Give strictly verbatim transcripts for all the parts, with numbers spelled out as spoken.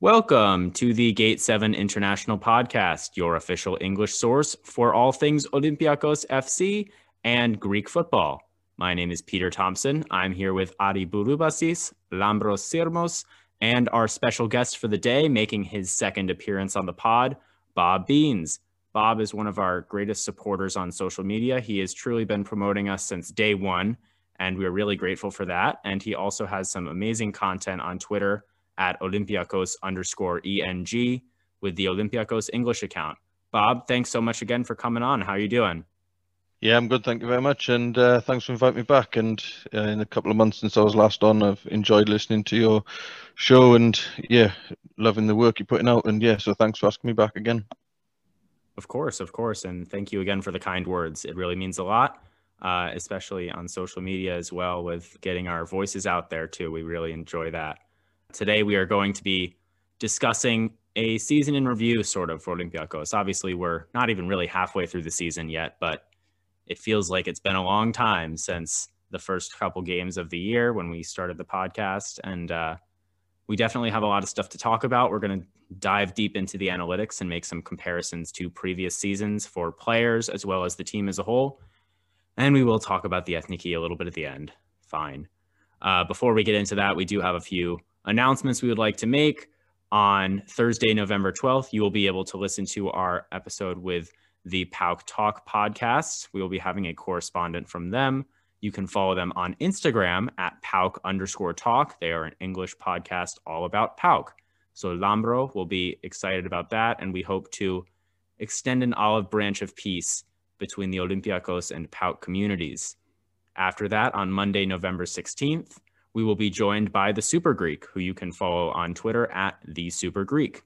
Welcome to the Gate seven International Podcast, your official English source for all things Olympiakos F C and Greek football. My name is Peter Thompson. I'm here with Ari Boulubasis, Lambros Sirmos, and our special guest for the day, making his second appearance on the pod, Bob Beans. Bob is one of our greatest supporters on social media. He has truly been promoting us since day one, and we're really grateful for that. And he also has some amazing content on Twitter at Olympiakos underscore ENG with the Olympiakos English account. Bob, thanks so much again for coming on. How are you doing? Yeah, I'm good. Thank you very much. And uh, thanks for inviting me back. And uh, in a couple of months since I was last on, I've enjoyed listening to your show and, yeah, loving the work you're putting out. And, yeah, so thanks for asking me back again. Of course, of course. And thank you again for the kind words. It really means a lot, uh, especially on social media as well, with getting our voices out there, too. We really enjoy that. Today, we are going to be discussing a season in review, sort of, for Olympiakos. Obviously, we're not even really halfway through the season yet, but it feels like it's been a long time since the first couple games of the year when we started the podcast. And uh, we definitely have a lot of stuff to talk about. We're going to dive deep into the analytics and make some comparisons to previous seasons for players as well as the team as a whole. And we will talk about the Ethniki a little bit at the end. Fine. Uh, before we get into that, we do have a few announcements we would like to make. On Thursday, November twelfth, you will be able to listen to our episode with the P A O K Talk podcast. We will be having a correspondent from them. You can follow them on Instagram at P A O K underscore talk. They are an English podcast all about P A O K. So Lambro will be excited about that, and we hope to extend an olive branch of peace between the Olympiakos and P A O K communities. After that, on Monday, November sixteenth, we will be joined by the Super Greek, who you can follow on Twitter at the Super Greek.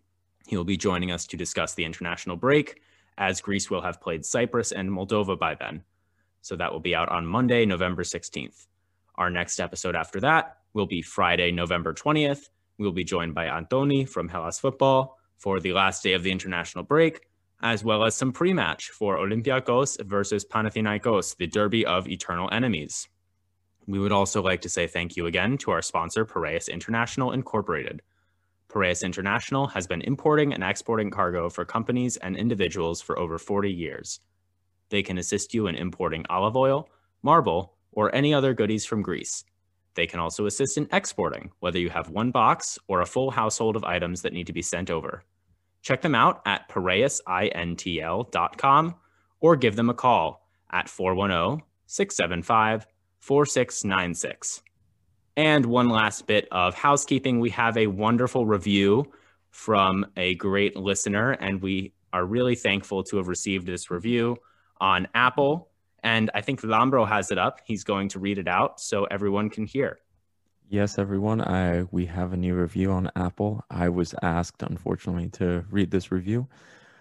He will be joining us to discuss the international break, as Greece will have played Cyprus and Moldova by then. So that will be out on Monday, November sixteenth. Our next episode after that will be Friday, November twentieth. We will be joined by Antoni from Hellas Football for the last day of the international break, as well as some pre-match for Olympiakos versus Panathinaikos, the derby of eternal enemies. We would also like to say thank you again to our sponsor, Piraeus International Incorporated. Piraeus International has been importing and exporting cargo for companies and individuals for over forty years. They can assist you in importing olive oil, marble, or any other goodies from Greece. They can also assist in exporting, whether you have one box or a full household of items that need to be sent over. Check them out at piraeus intl dot com or give them a call at four one zero, six seven five, four six nine six. And one last bit of housekeeping. We have a wonderful review from a great listener, and we are really thankful to have received this review on Apple. And I think Lambro has it up. He's going to read it out so everyone can hear. Yes, everyone. I we have a new review on Apple. I was asked, unfortunately, to read this review.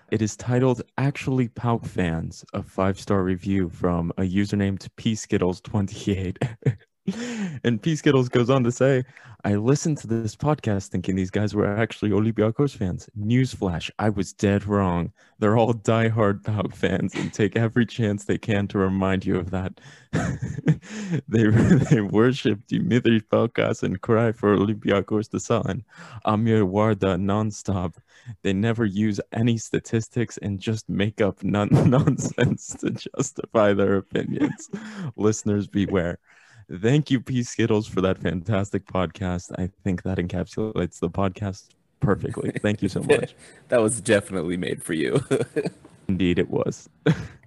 It is titled, Actually P A O K Fans, a five-star review from a user named Pskittles twenty-eight. And Pskittles goes on to say, I listened to this podcast thinking these guys were actually Olympiakos fans. Newsflash, I was dead wrong. They're all diehard P A O K fans and take every chance they can to remind you of that. they they worship Dimitris Palkas and cry for Olympiakos to sign. Amir Warda nonstop. They never use any statistics and just make up non- nonsense to justify their opinions. Listeners, beware. Thank you, Pskittles, for that fantastic podcast. I think that encapsulates the podcast perfectly. Thank you so much. That was definitely made for you. Indeed, it was.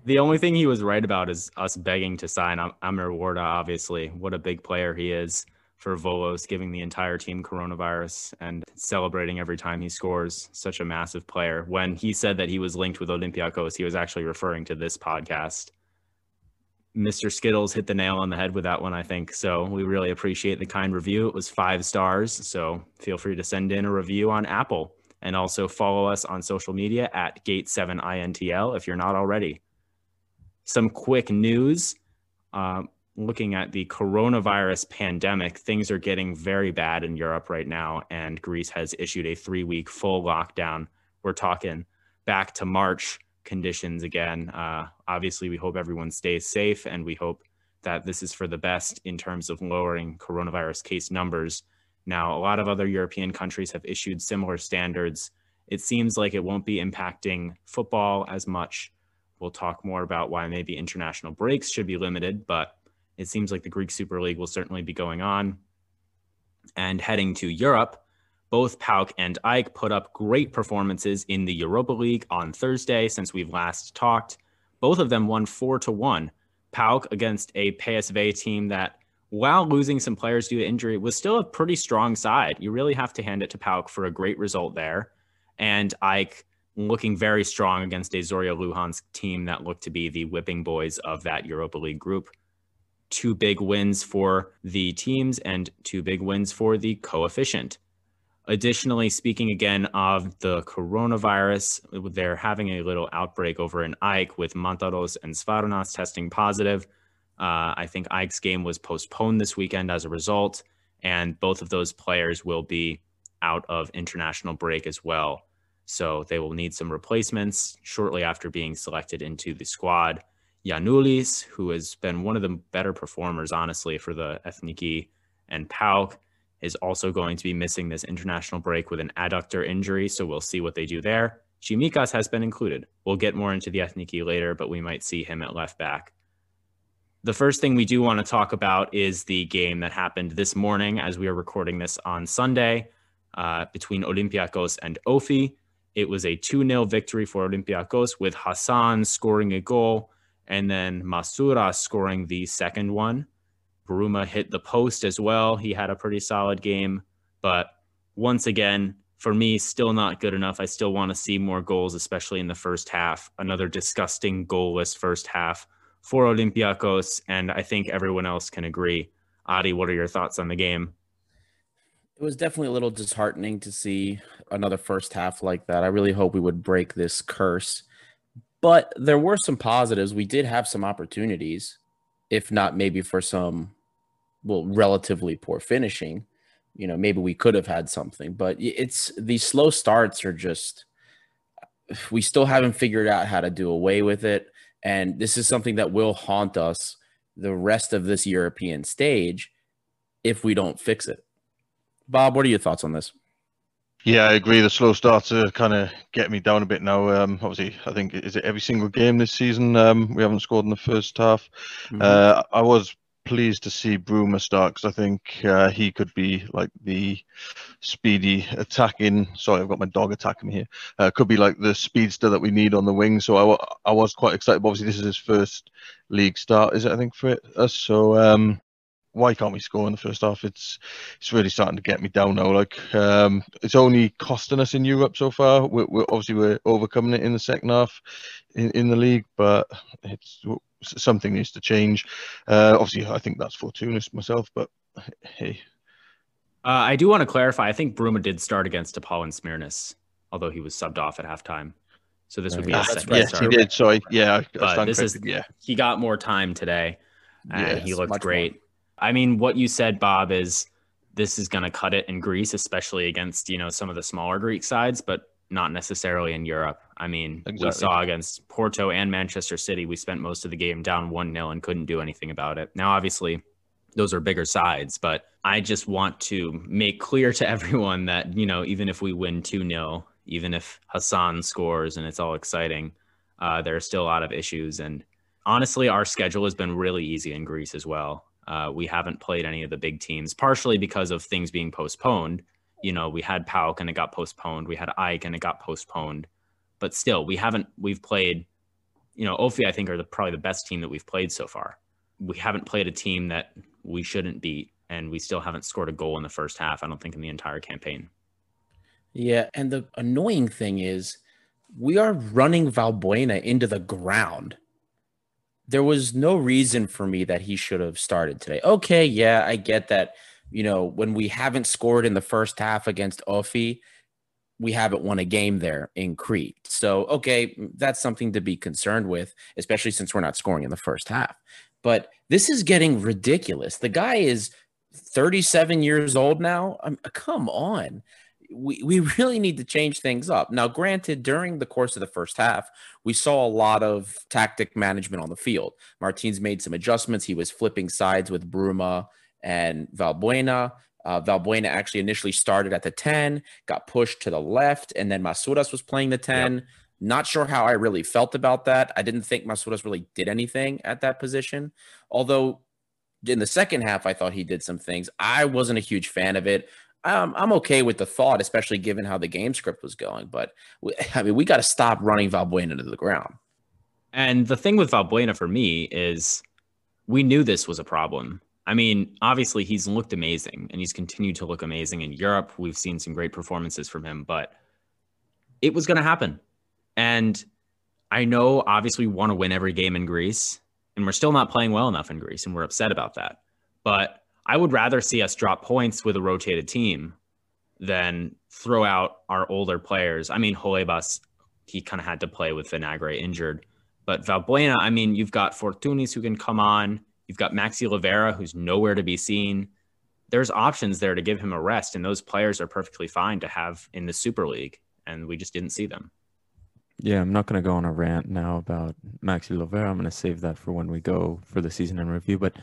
The only thing he was right about is us begging to sign Am- Amir Warda, obviously. What a big player he is for Volos, giving the entire team coronavirus and celebrating every time he scores. Such a massive player. When he said that he was linked with Olympiakos, he was actually referring to this podcast. Mister Skittles hit the nail on the head with that one, I think. So we really appreciate the kind review. It was five stars. So feel free to send in a review on Apple, and also follow us on social media at Gate seven I N T L if you're not already. Some quick news. Uh, looking at the coronavirus pandemic, things are getting very bad in Europe right now, and Greece has issued a three-week full lockdown. We're talking back to March conditions again. Uh, obviously, we hope everyone stays safe, and we hope that this is for the best in terms of lowering coronavirus case numbers Now, a lot of other European countries have issued similar standards. It seems like it won't be impacting football as much. We'll talk more about why maybe international breaks should be limited, but it seems like the Greek Super League will certainly be going on. And heading to Europe, both P A O K and Eik put up great performances in the Europa League on Thursday since we've last talked. Both of them won four to one. P A O K against a P S V team that, while losing some players due to injury, was still a pretty strong side. You really have to hand it to P A O K for a great result there. And Eik looking very strong against a Zorya Luhansk team that looked to be the whipping boys of that Europa League group. Two big wins for the teams and two big wins for the coefficient. Additionally, speaking again of the coronavirus, they're having a little outbreak over in Eik with Mantalos and Sfarnas testing positive. Uh, I think Eik's game was postponed this weekend as a result, and both of those players will be out of international break as well. So they will need some replacements shortly after being selected into the squad. Giannoulis, who has been one of the better performers, honestly, for the Ethniki and P A O K, is also going to be missing this international break with an adductor injury, so we'll see what they do there. Tsimikas has been included. We'll get more into the Ethniki later, but we might see him at left back. The first thing we do want to talk about is the game that happened this morning as we are recording this on Sunday uh, between Olympiakos and Ofi. It was a two nil victory for Olympiakos with Hassan scoring a goal and then Masouras scoring the second one. Bruma hit the post as well. He had a pretty solid game, but once again, for me, still not good enough. I still want to see more goals, especially in the first half. Another disgusting goalless first half for Olympiakos, and I think everyone else can agree. Adi, what are your thoughts on the game? It was definitely a little disheartening to see another first half like that. I really hope we would break this curse. But there were some positives. We did have some opportunities, if not maybe for some, well, relatively poor finishing. You know, maybe we could have had something. But it's these slow starts are just – we still haven't figured out how to do away with it. And this is something that will haunt us the rest of this European stage if we don't fix it. Bob, what are your thoughts on this? Yeah, I agree. The slow starts are kind of getting me down a bit now. Um, obviously, I think, is it every single game this season? Um, we haven't scored in the first half. Mm-hmm. uh, I was pleased to see Bruma start because I think uh, he could be like the speedy attacking. Sorry, I've got my dog attacking me here. Uh, could be like the speedster that we need on the wing. So I, w I was quite excited. But obviously, this is his first league start, is it? I think for us. So um, why can't we score in the first half? It's it's really starting to get me down now. Like um, it's only costing us in Europe so far. We're, we're obviously we're overcoming it in the second half in in the league, but it's. Something needs to change. Uh, obviously, I think that's Fortounis myself, but hey. Uh, I do want to clarify. I think Bruma did start against Apollon Smirnis, although he was subbed off at halftime. So this would be uh, a second yes, start. Yes, he did. Sorry. Yeah. But this is, yeah. He got more time today, and yes, he looked great. More. I mean, what you said, Bob, is this is going to cut it in Greece, especially against, you know, some of the smaller Greek sides, but not necessarily in Europe. I mean, exactly. We saw against Porto and Manchester City, we spent most of the game down one nil and couldn't do anything about it. Now, obviously, those are bigger sides, but I just want to make clear to everyone that, you know, even if we win two nil, even if Hassan scores and it's all exciting, uh, there are still a lot of issues. And honestly, our schedule has been really easy in Greece as well. Uh, we haven't played any of the big teams, partially because of things being postponed. You know, we had P A O K and it got postponed. We had Eik and it got postponed. But still, we haven't, we've played, you know, Ofi, I think, are the, probably the best team that we've played so far. We haven't played a team that we shouldn't beat, and we still haven't scored a goal in the first half, I don't think, in the entire campaign. Yeah, and the annoying thing is we are running Valbuena into the ground. There was no reason for me that he should have started today. Okay, yeah, I get that. You know, when we haven't scored in the first half against Ofi, we haven't won a game there in Crete. So, okay, that's something to be concerned with, especially since we're not scoring in the first half. But this is getting ridiculous. The guy is thirty-seven years old now. Um, come on. We, we really need to change things up. Now, granted, during the course of the first half, we saw a lot of tactic management on the field. Martins made some adjustments. He was flipping sides with Bruma and Valbuena, Uh, Valbuena actually initially started at the ten, got pushed to the left, and then Masouras was playing the ten. Yep. Not sure how I really felt about that. I didn't think Masouras really did anything at that position. Although in the second half, I thought he did some things. I wasn't a huge fan of it. Um, I'm okay with the thought, especially given how the game script was going. But, we, I mean, we got to stop running Valbuena to the ground. And the thing with Valbuena for me is we knew this was a problem. I mean, obviously, he's looked amazing, and he's continued to look amazing in Europe. We've seen some great performances from him, but it was going to happen. And I know, obviously, we want to win every game in Greece, and we're still not playing well enough in Greece, and we're upset about that. But I would rather see us drop points with a rotated team than throw out our older players. I mean, Holebas, he kind of had to play with Vinagre injured. But Valbuena, I mean, you've got Fortounis who can come on. You've got Maxi Lovera, who's nowhere to be seen. There's options there to give him a rest, and those players are perfectly fine to have in the Super League, and we just didn't see them. Yeah, I'm not going to go on a rant now about Maxi Lovera. I'm going to save that for when we go for the season in review. But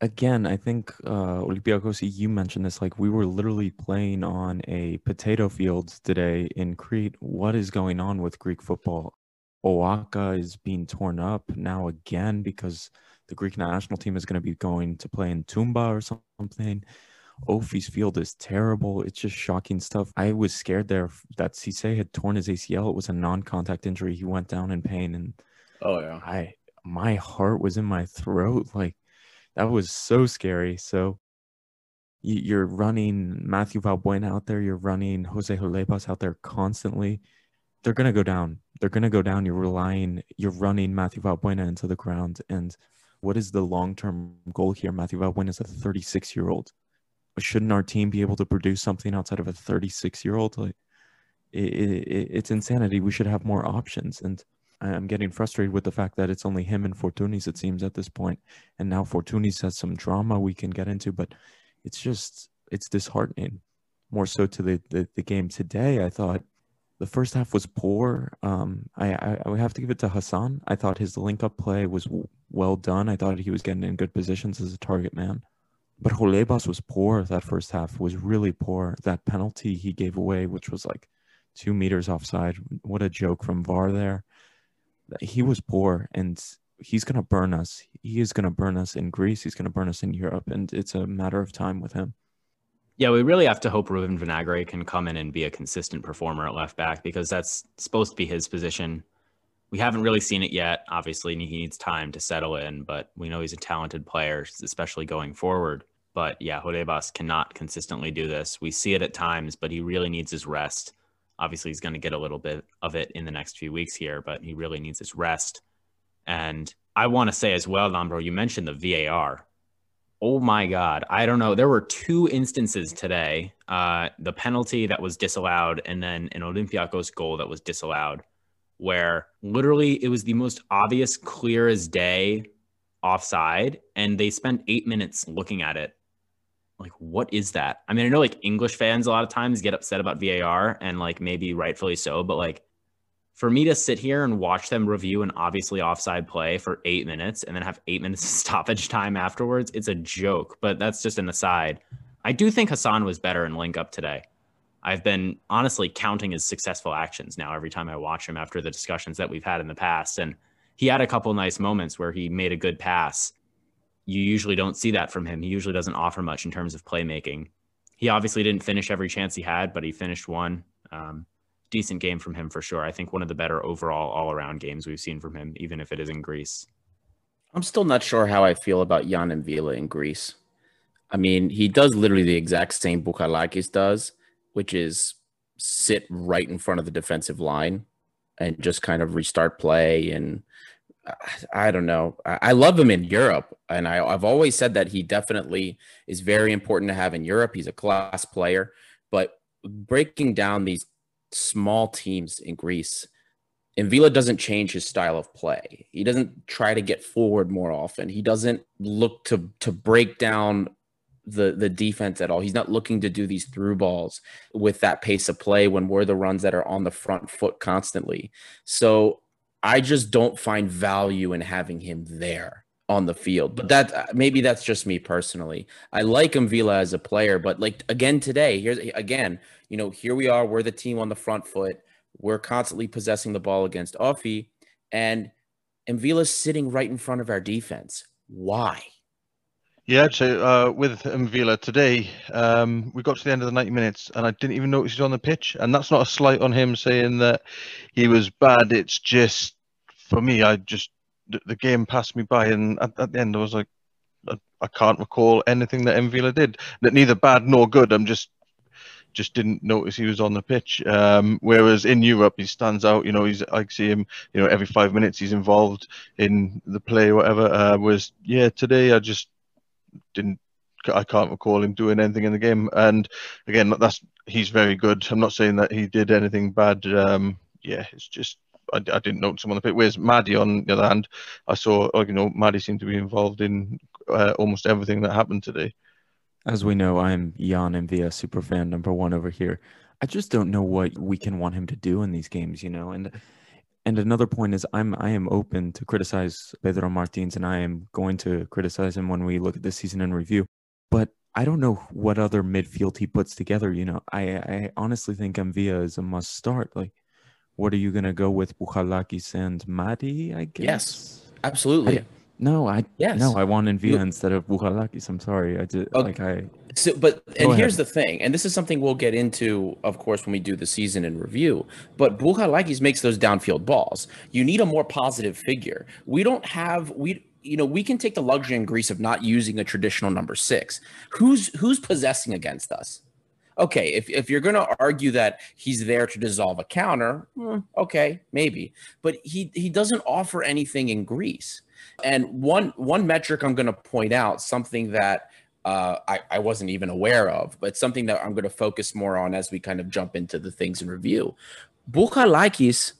again, I think, uh, Olympiakos, you mentioned this, like we were literally playing on a potato field today in Crete. What is going on with Greek football? Oaka is being torn up now again because the Greek national team is going to be going to play in Toumba or something. Ofi's field is terrible. It's just shocking stuff. I was scared there that Cisse had torn his A C L. It was a non-contact injury. He went down in pain, and oh yeah, I my heart was in my throat. Like that was so scary. So you're running Mathieu Valbuena out there. You're running Jose Holebas out there constantly. They're gonna go down. They're gonna go down. You're relying. You're running Mathieu Valbuena into the ground. And what is the long-term goal here? Mathieu Valbuena is a thirty-six-year-old. Shouldn't our team be able to produce something outside of a thirty-six-year-old? Like, it, it, it's insanity. We should have more options. And I'm getting frustrated with the fact that it's only him and Fortounis, it seems, at this point. And now Fortounis has some drama we can get into. But it's just, it's disheartening. More so to the, the, the game today, I thought. The first half was poor. Um, I, I, I would have to give it to Hassan. I thought his link-up play was w well done. I thought he was getting in good positions as a target man. But Holebas was poor that first half, was really poor. That penalty he gave away, which was like two meters offside. What a joke from V A R there. He was poor, and he's going to burn us. He is going to burn us in Greece. He's going to burn us in Europe, and it's a matter of time with him. Yeah, we really have to hope Rúben Vinagre can come in and be a consistent performer at left back because that's supposed to be his position. We haven't really seen it yet. Obviously, he needs time to settle in, but we know he's a talented player, especially going forward. But yeah, Holebas cannot consistently do this. We see it at times, but he really needs his rest. Obviously, he's going to get a little bit of it in the next few weeks here, but he really needs his rest. And I want to say as well, Lambro, you mentioned the V A R. Oh my God. I don't know. There were two instances today. Uh, the penalty that was disallowed and then an Olympiakos goal that was disallowed where literally it was the most obvious, clear as day offside. And they spent eight minutes looking at it. Like, what is that? I mean, I know like English fans a lot of times get upset about V A R and like maybe rightfully so, but like for me to sit here and watch them review an obviously offside play for eight minutes and then have eight minutes of stoppage time afterwards, it's a joke, but that's just an aside. I do think Hassan was better in link-up today. I've been honestly counting his successful actions now every time I watch him after the discussions that we've had in the past, and he had a couple nice moments where he made a good pass. You usually don't see that from him. He usually doesn't offer much in terms of playmaking. He obviously didn't finish every chance he had, but he finished one. Um, Decent game from him for sure. I think one of the better overall all-around games we've seen from him, even if it is in Greece. I'm still not sure how I feel about Yann M'Vila in Greece. I mean, he does literally the exact same Bouchalakis does, which is sit right in front of the defensive line and just kind of restart play. And I don't know. I love him in Europe, and I, I've always said that he definitely is very important to have in Europe. He's a class player, but breaking down these small teams in Greece, M'Vila doesn't change his style of play. He doesn't try to get forward more often. He doesn't look to to break down the the defense at all. He's not looking to do these through balls with that pace of play when we're the runs that are on the front foot constantly. So I just don't find value in having him there. on the field. But that maybe that's just me personally. I like M'Vila as a player, but like again today, here's again, you know, here we are, we're the team on the front foot. We're constantly possessing the ball against Ofi, and M'Vila's sitting right in front of our defense. Why? Yeah, so uh, with M'Vila today, um, we got to the end of the ninety minutes and I didn't even notice he's on the pitch. And that's not a slight on him saying that he was bad. It's just, for me, I just, the, the game passed me by. And at, at the end, I was like, I, I can't recall anything that M'Vila did. That neither bad nor good. I'm just, just didn't notice he was on the pitch. Um, whereas in Europe, he stands out. You know, he's, I see him, you know, every five minutes he's involved in the play or whatever. Uh, whereas, yeah, today I just, didn't I can't recall him doing anything in the game. And again, that's he's very good. I'm not saying that he did anything bad. Um, yeah, it's just I, I didn't notice him on the pitch. Whereas Mady, on the other hand, I saw like you know Mady seemed to be involved in uh, almost everything that happened today. As we know, I'm Yann M'Vila super fan number one over here. I just don't know what we can want him to do in these games, you know. And and another point is I'm, I am open to criticize Pedro Martins, and I am going to criticize him when we look at this season in review. But I don't know what other midfield he puts together. You know, I, I honestly think M'Vila is a must start. Like, what are you going to go with? Bouchalakis and Mady, I guess? Yes, absolutely. I, no, I yes. no, I want M'Vila instead of Bouchalakis. I'm sorry. I did okay. like I. So, but and here's the thing, and this is something we'll get into, of course, when we do the season in review. But Bouchalakis makes those downfield balls. You need a more positive figure. We don't have we. You know, we can take the luxury in Greece of not using a traditional number six. Who's who's possessing against us? Okay, if if you're going to argue that he's there to dissolve a counter, okay, maybe. But he he doesn't offer anything in Greece. And one one metric I'm going to point out, something that uh, I, I wasn't even aware of, but something that I'm going to focus more on as we kind of jump into the things in review. Bouchalakis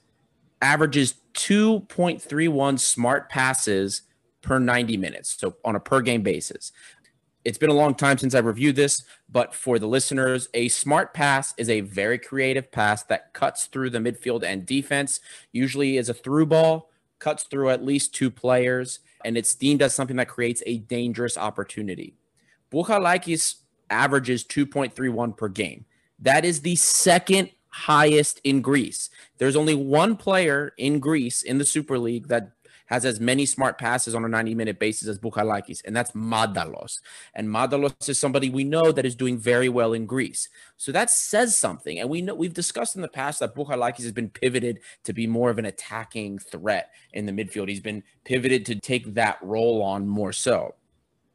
averages two point three one smart passes per ninety minutes, so on a per-game basis. It's been a long time since I reviewed this, but for the listeners, a smart pass is a very creative pass that cuts through the midfield and defense, usually is a through ball, cuts through at least two players, and it's deemed as something that creates a dangerous opportunity. Bouchalakis averages two point three one per game. That is the second highest in Greece. There's only one player in Greece in the Super League that has as many smart passes on a ninety-minute basis as Bouchalakis, and that's Madalos. And Madalos is somebody we know that is doing very well in Greece. So that says something. And we know, we've discussed in the past that Bouchalakis has been pivoted to be more of an attacking threat in the midfield. He's been pivoted to take that role on more so.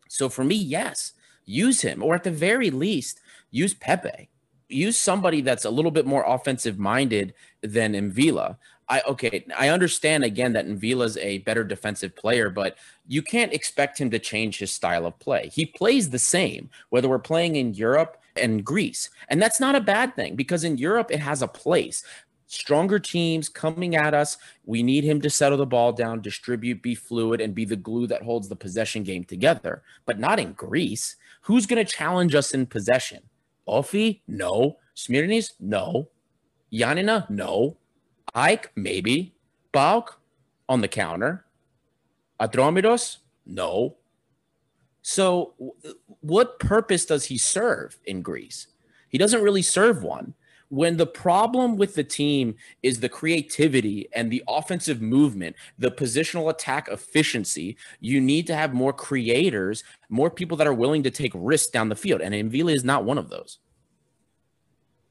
So for me, yes, use him. Or at the very least, use Pepe. Use somebody that's a little bit more offensive-minded than M'Vila. I, okay, I understand, again, that M'Vila's a better defensive player, but you can't expect him to change his style of play. He plays the same, whether we're playing in Europe and Greece. And that's not a bad thing, because in Europe, it has a place. Stronger teams coming at us, we need him to settle the ball down, distribute, be fluid, and be the glue that holds the possession game together. But not in Greece. Who's going to challenge us in possession? Ofi? No. Smirnis? No. Yanina? No. Ike, maybe. Balk, on the counter. Atromitos, no. So what purpose does he serve in Greece? He doesn't really serve one. When the problem with the team is the creativity and the offensive movement, the positional attack efficiency, you need to have more creators, more people that are willing to take risks down the field. And M'Vila is not one of those.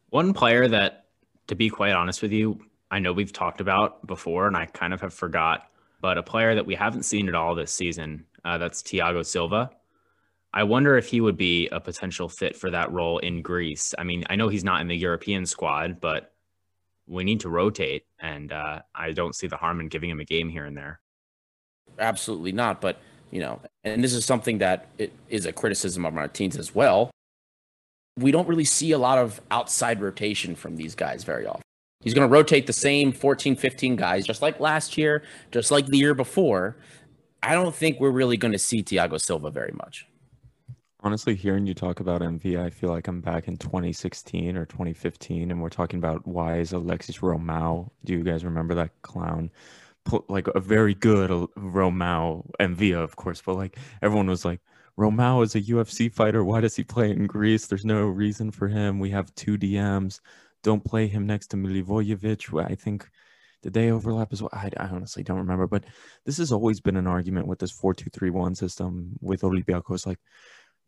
One player that, to be quite honest with you, I know we've talked about before, and I kind of have forgot, but a player that we haven't seen at all this season, uh, that's Thiago Silva. I wonder if he would be a potential fit for that role in Greece. I mean, I know he's not in the European squad, but we need to rotate, and uh, I don't see the harm in giving him a game here and there. Absolutely not, but, you know, and this is something that it is a criticism of Martins as well. We don't really see a lot of outside rotation from these guys very often. He's going to rotate the same fourteen, fifteen guys, just like last year, just like the year before. I don't think we're really going to see Thiago Silva very much. Honestly, hearing you talk about M'Vila, I feel like I'm back in twenty sixteen or twenty fifteen, and we're talking about why is Alexis Romao? Do you guys remember that clown? like a very good Romão and Villa, of course, but like everyone was like, Romão is a U F C fighter. Why does he play in Greece? There's no reason for him. We have two D Ms. Don't play him next to Milivojevic. I think, did they overlap as well? I, I honestly don't remember. But this has always been an argument with this four two three one system with Olympiakos. Like,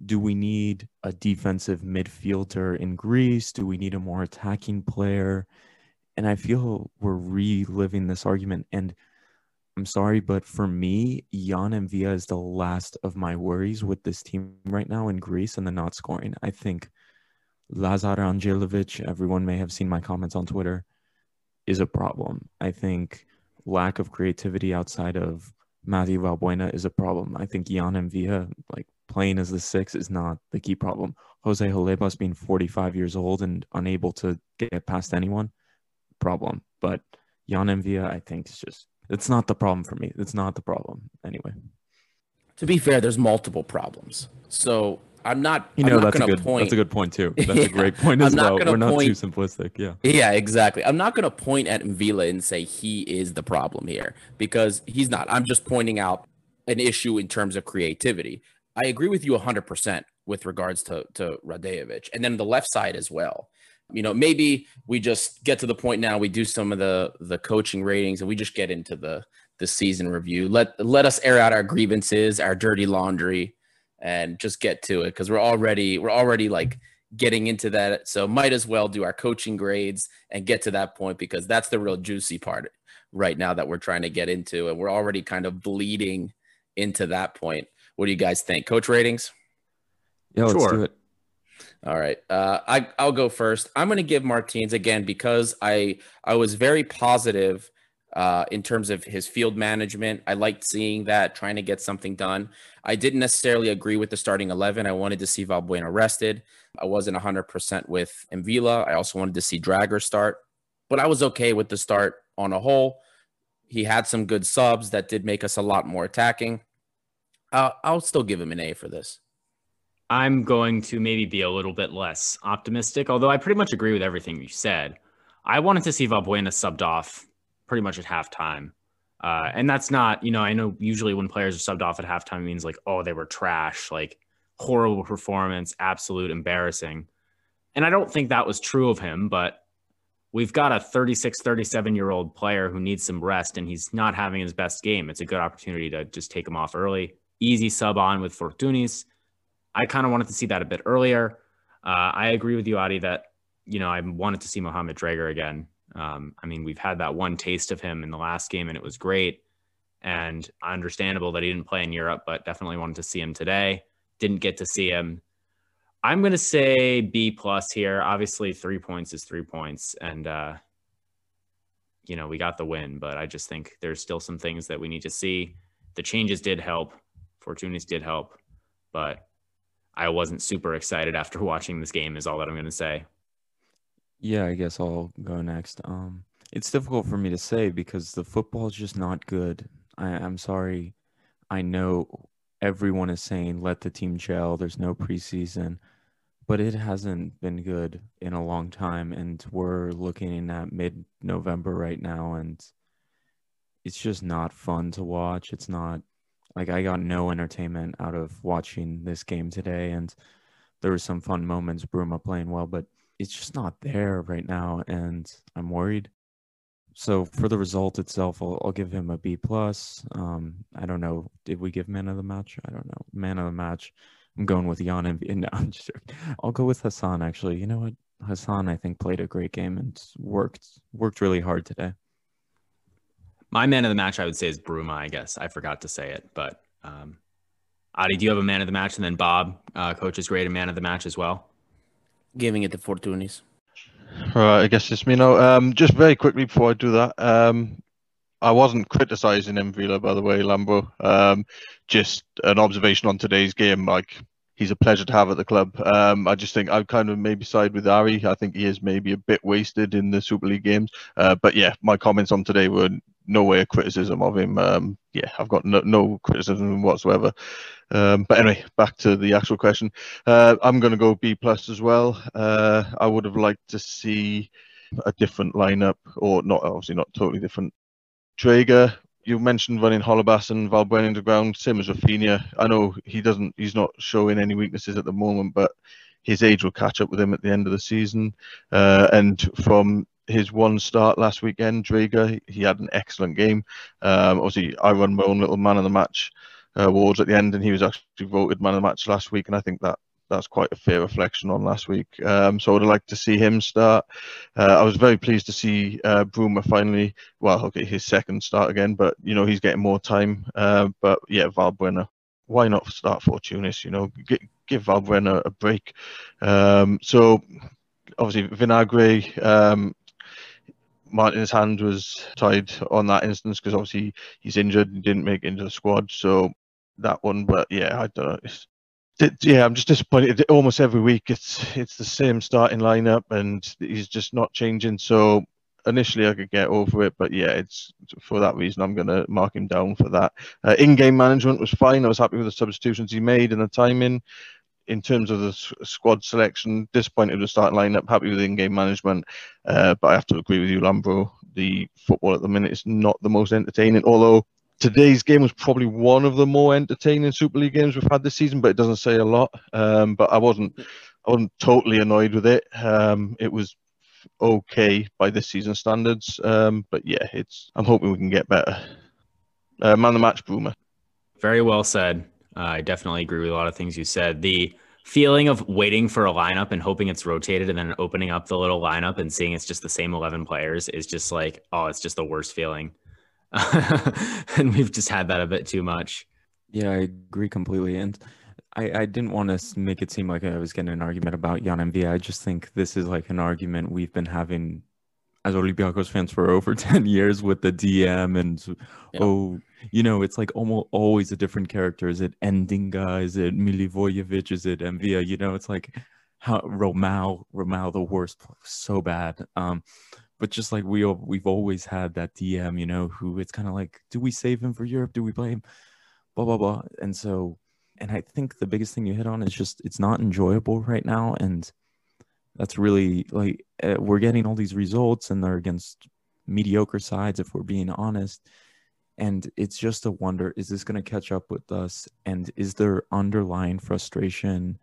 do we need a defensive midfielder in Greece? Do we need a more attacking player? And I feel we're reliving this argument. And I'm sorry, but for me, Yann M'Vila is the last of my worries with this team right now in Greece and the not scoring. I think Lazar Angelovic, everyone may have seen my comments on Twitter, is a problem. I think lack of creativity outside of Mathieu Valbuena is a problem. I think Yann M'Vila, like, playing as the six is not the key problem. Jose Holebas being forty-five years old and unable to get past anyone, problem. But Yann M'Vila, I think, is just, it's not the problem for me. It's not the problem anyway. To be fair, there's multiple problems. So I'm not, you know, I'm not that's, a good, point. that's a good point too. That's yeah. a great point as well. We're not point, too simplistic. Yeah. Yeah, exactly. I'm not going to point at M'Vila and say he is the problem here because he's not. I'm just pointing out an issue in terms of creativity. I agree with you one hundred percent with regards to, to Radejevic and then the left side as well. You know, maybe we just get to the point now, we do some of the, the coaching ratings and we just get into the, the season review. Let, let us air out our grievances, our dirty laundry, and just get to it. Cause we're already, we're already like getting into that. So might as well do our coaching grades and get to that point because that's the real juicy part right now that we're trying to get into. And we're already kind of bleeding into that point. What do you guys think? Coach ratings? Yeah, let's sure. do it. All right. Uh, I, I'll go first. I'm going to give Martins again because I I was very positive uh, in terms of his field management. I liked seeing that, trying to get something done. I didn't necessarily agree with the starting eleven. I wanted to see Valbuena rested. I wasn't one hundred percent with M'Vila. I also wanted to see Dräger start. But I was okay with the start on a whole. He had some good subs that did make us a lot more attacking. Uh, I'll still give him an A for this. I'm going to maybe be a little bit less optimistic, although I pretty much agree with everything you said. I wanted to see Valbuena subbed off pretty much at halftime. Uh, and that's not, you know, I know usually when players are subbed off at halftime, it means like, oh, they were trash, like horrible performance, absolute embarrassing. And I don't think that was true of him, but we've got a thirty-six, thirty-seven-year-old player who needs some rest, and he's not having his best game. It's a good opportunity to just take him off early. Easy sub on with Fortounis. I kind of wanted to see that a bit earlier. Uh, I agree with you, Adi, that, you know, I wanted to see Mohamed Dräger again. Um, I mean, we've had that one taste of him in the last game, and it was great. And understandable that he didn't play in Europe, but definitely wanted to see him today. Didn't get to see him. I'm going to say B plus here. Obviously, three points is three points. And, uh, you know, we got the win, but I just think there's still some things that we need to see. The changes did help. Fortounis did help, but I wasn't super excited after watching this game is all that I'm going to say. Yeah, I guess I'll go next. Um, it's difficult for me to say because the football is just not good. I, I'm sorry. I know everyone is saying let the team gel. There's no preseason, but it hasn't been good in a long time. And we're looking at mid-November right now, and it's just not fun to watch. It's not. Like, I got no entertainment out of watching this game today, and there were some fun moments, Bruma playing well, but it's just not there right now, and I'm worried. So for the result itself, I'll, I'll give him a B plus. Um, I don't know. Did we give man of the match? I don't know. Man of the match. I'm going with Yann M'Vila. No, I'm just joking. I'll go with Hassan, actually. You know what? Hassan, I think, played a great game and worked worked really hard today. My man of the match, I would say, is Bruma, I guess. I forgot to say it, but um, Adi, do you have a man of the match? And then Bob, uh, coach is great, a man of the match as well. Giving it to Fortounis. All right, I guess it's me now. Um, just very quickly before I do that, um, I wasn't criticizing M'Vila, by the way, Lambo. Um, just an observation on today's game. Like, he's a pleasure to have at the club. Um, I just think I've kind of maybe side with Ari. I think he is maybe a bit wasted in the Super League games. Uh, but yeah, my comments on today were no way a criticism of him. Um, yeah, I've got no, no criticism whatsoever. Um, but anyway, back to the actual question. Uh, I'm going to go B plus as well. Uh, I would have liked to see a different lineup, or not, obviously not totally different. Dräger, you mentioned running Holebas and Valbuena into the ground, same as Rafinha. I know he doesn't, he's not showing any weaknesses at the moment, but his age will catch up with him at the end of the season. Uh, and from his one start last weekend, Dräger, he had an excellent game. Um, obviously, I run my own little man of the match uh, awards at the end, and he was actually voted man of the match last week, and I think that that's quite a fair reflection on last week. Um, so I would like to see him start. Uh, I was very pleased to see uh, Bruma finally, well, okay, his second start again, but, you know, he's getting more time. Uh, but, yeah, Valbuena. Why not start Fortounis, you know? Get, give Valbuena a break. Um, so, obviously, Vinagre, um, Martin's hand was tied on that instance because, obviously, he's injured and didn't make it into the squad. So, that one, but, yeah, I don't know. It's, Yeah, I'm just disappointed. Almost every week, it's it's the same starting lineup, and he's just not changing. So initially, I could get over it, but yeah, it's for that reason I'm going to mark him down for that. Uh, in-game management was fine. I was happy with the substitutions he made and the timing. In terms of the squad selection, disappointed with the starting lineup. Happy with the in-game management, uh, but I have to agree with you, Lambro. The football at the minute is not the most entertaining, although today's game was probably one of the more entertaining Super League games we've had this season, but it doesn't say a lot. Um, but I wasn't, I wasn't totally annoyed with it. Um, it was okay by this season's standards. Um, but yeah, it's. I'm hoping we can get better. Uh, man of the match, Bruma. Very well said. Uh, I definitely agree with a lot of things you said. The feeling of waiting for a lineup and hoping it's rotated, and then opening up the little lineup and seeing it's just the same eleven players is just like, oh, it's just the worst feeling. And we've just had that a bit too much. Yeah, I agree completely. And I, I didn't want to make it seem like I was getting an argument about Yann M'Vila. I just think this is like an argument we've been having as Olympiakos fans for over ten years with the D M. And, yeah. oh, you know, it's like almost always a different character. Is it Endinga? Is it Milivojevic? Is it M'Vila? You know, it's like how Romao, Romao, the worst, so bad. Um, But just like we, we've always had that D M, you know, who it's kind of like, do we save him for Europe? Do we play him? Blah, blah, blah. And so, and I think the biggest thing you hit on is just it's not enjoyable right now. And that's really like we're getting all these results and they're against mediocre sides, if we're being honest. And it's just a wonder, is this going to catch up with us? And is there underlying frustration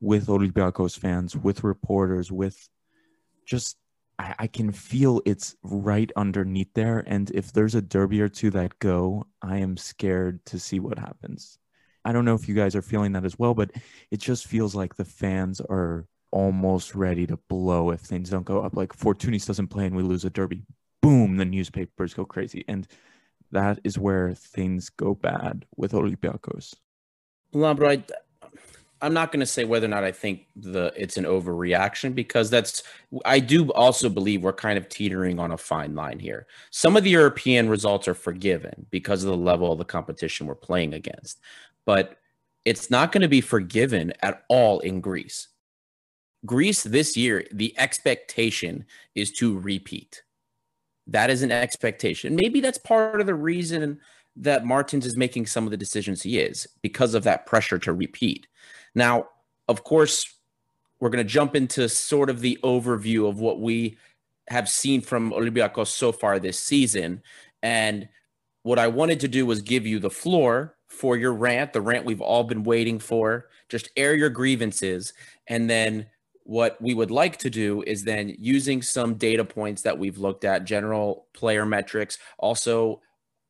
with Olympiakos fans, with reporters, with just... I can feel it's right underneath there. And if there's a derby or two that go, I am scared to see what happens. I don't know if you guys are feeling that as well, but it just feels like the fans are almost ready to blow if things don't go up. Like Fortounis doesn't play and we lose a derby. Boom, the newspapers go crazy. And that is where things go bad with Olympiakos. Lambro, I'm not going to say whether or not I think the it's an overreaction, because that's I do also believe we're kind of teetering on a fine line here. Some of the European results are forgiven because of the level of the competition we're playing against, but it's not going to be forgiven at all in Greece. Greece this year, the expectation is to repeat. That is an expectation. Maybe that's part of the reason that Martins is making some of the decisions he is, because of that pressure to repeat. Now, of course, we're going to jump into sort of the overview of what we have seen from Olympiakos so far this season. And what I wanted to do was give you the floor for your rant, the rant we've all been waiting for. Just air your grievances. And then what we would like to do is then using some data points that we've looked at, general player metrics, also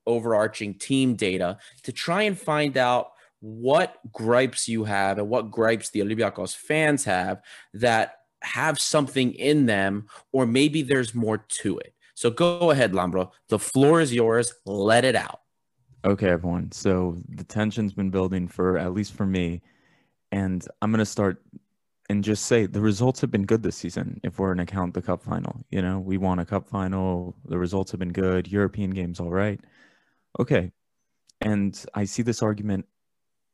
overarching team data, to try and find out what gripes you have and what gripes the Olympiakos fans have that have something in them, or maybe there's more to it. So go ahead, Lambro. The floor is yours. Let it out. Okay, everyone. So the tension's been building for, at least for me, and I'm going to start and just say the results have been good this season, if we're in account the cup final. You know, we won a cup final. The results have been good. European games, all right. Okay. And I see this argument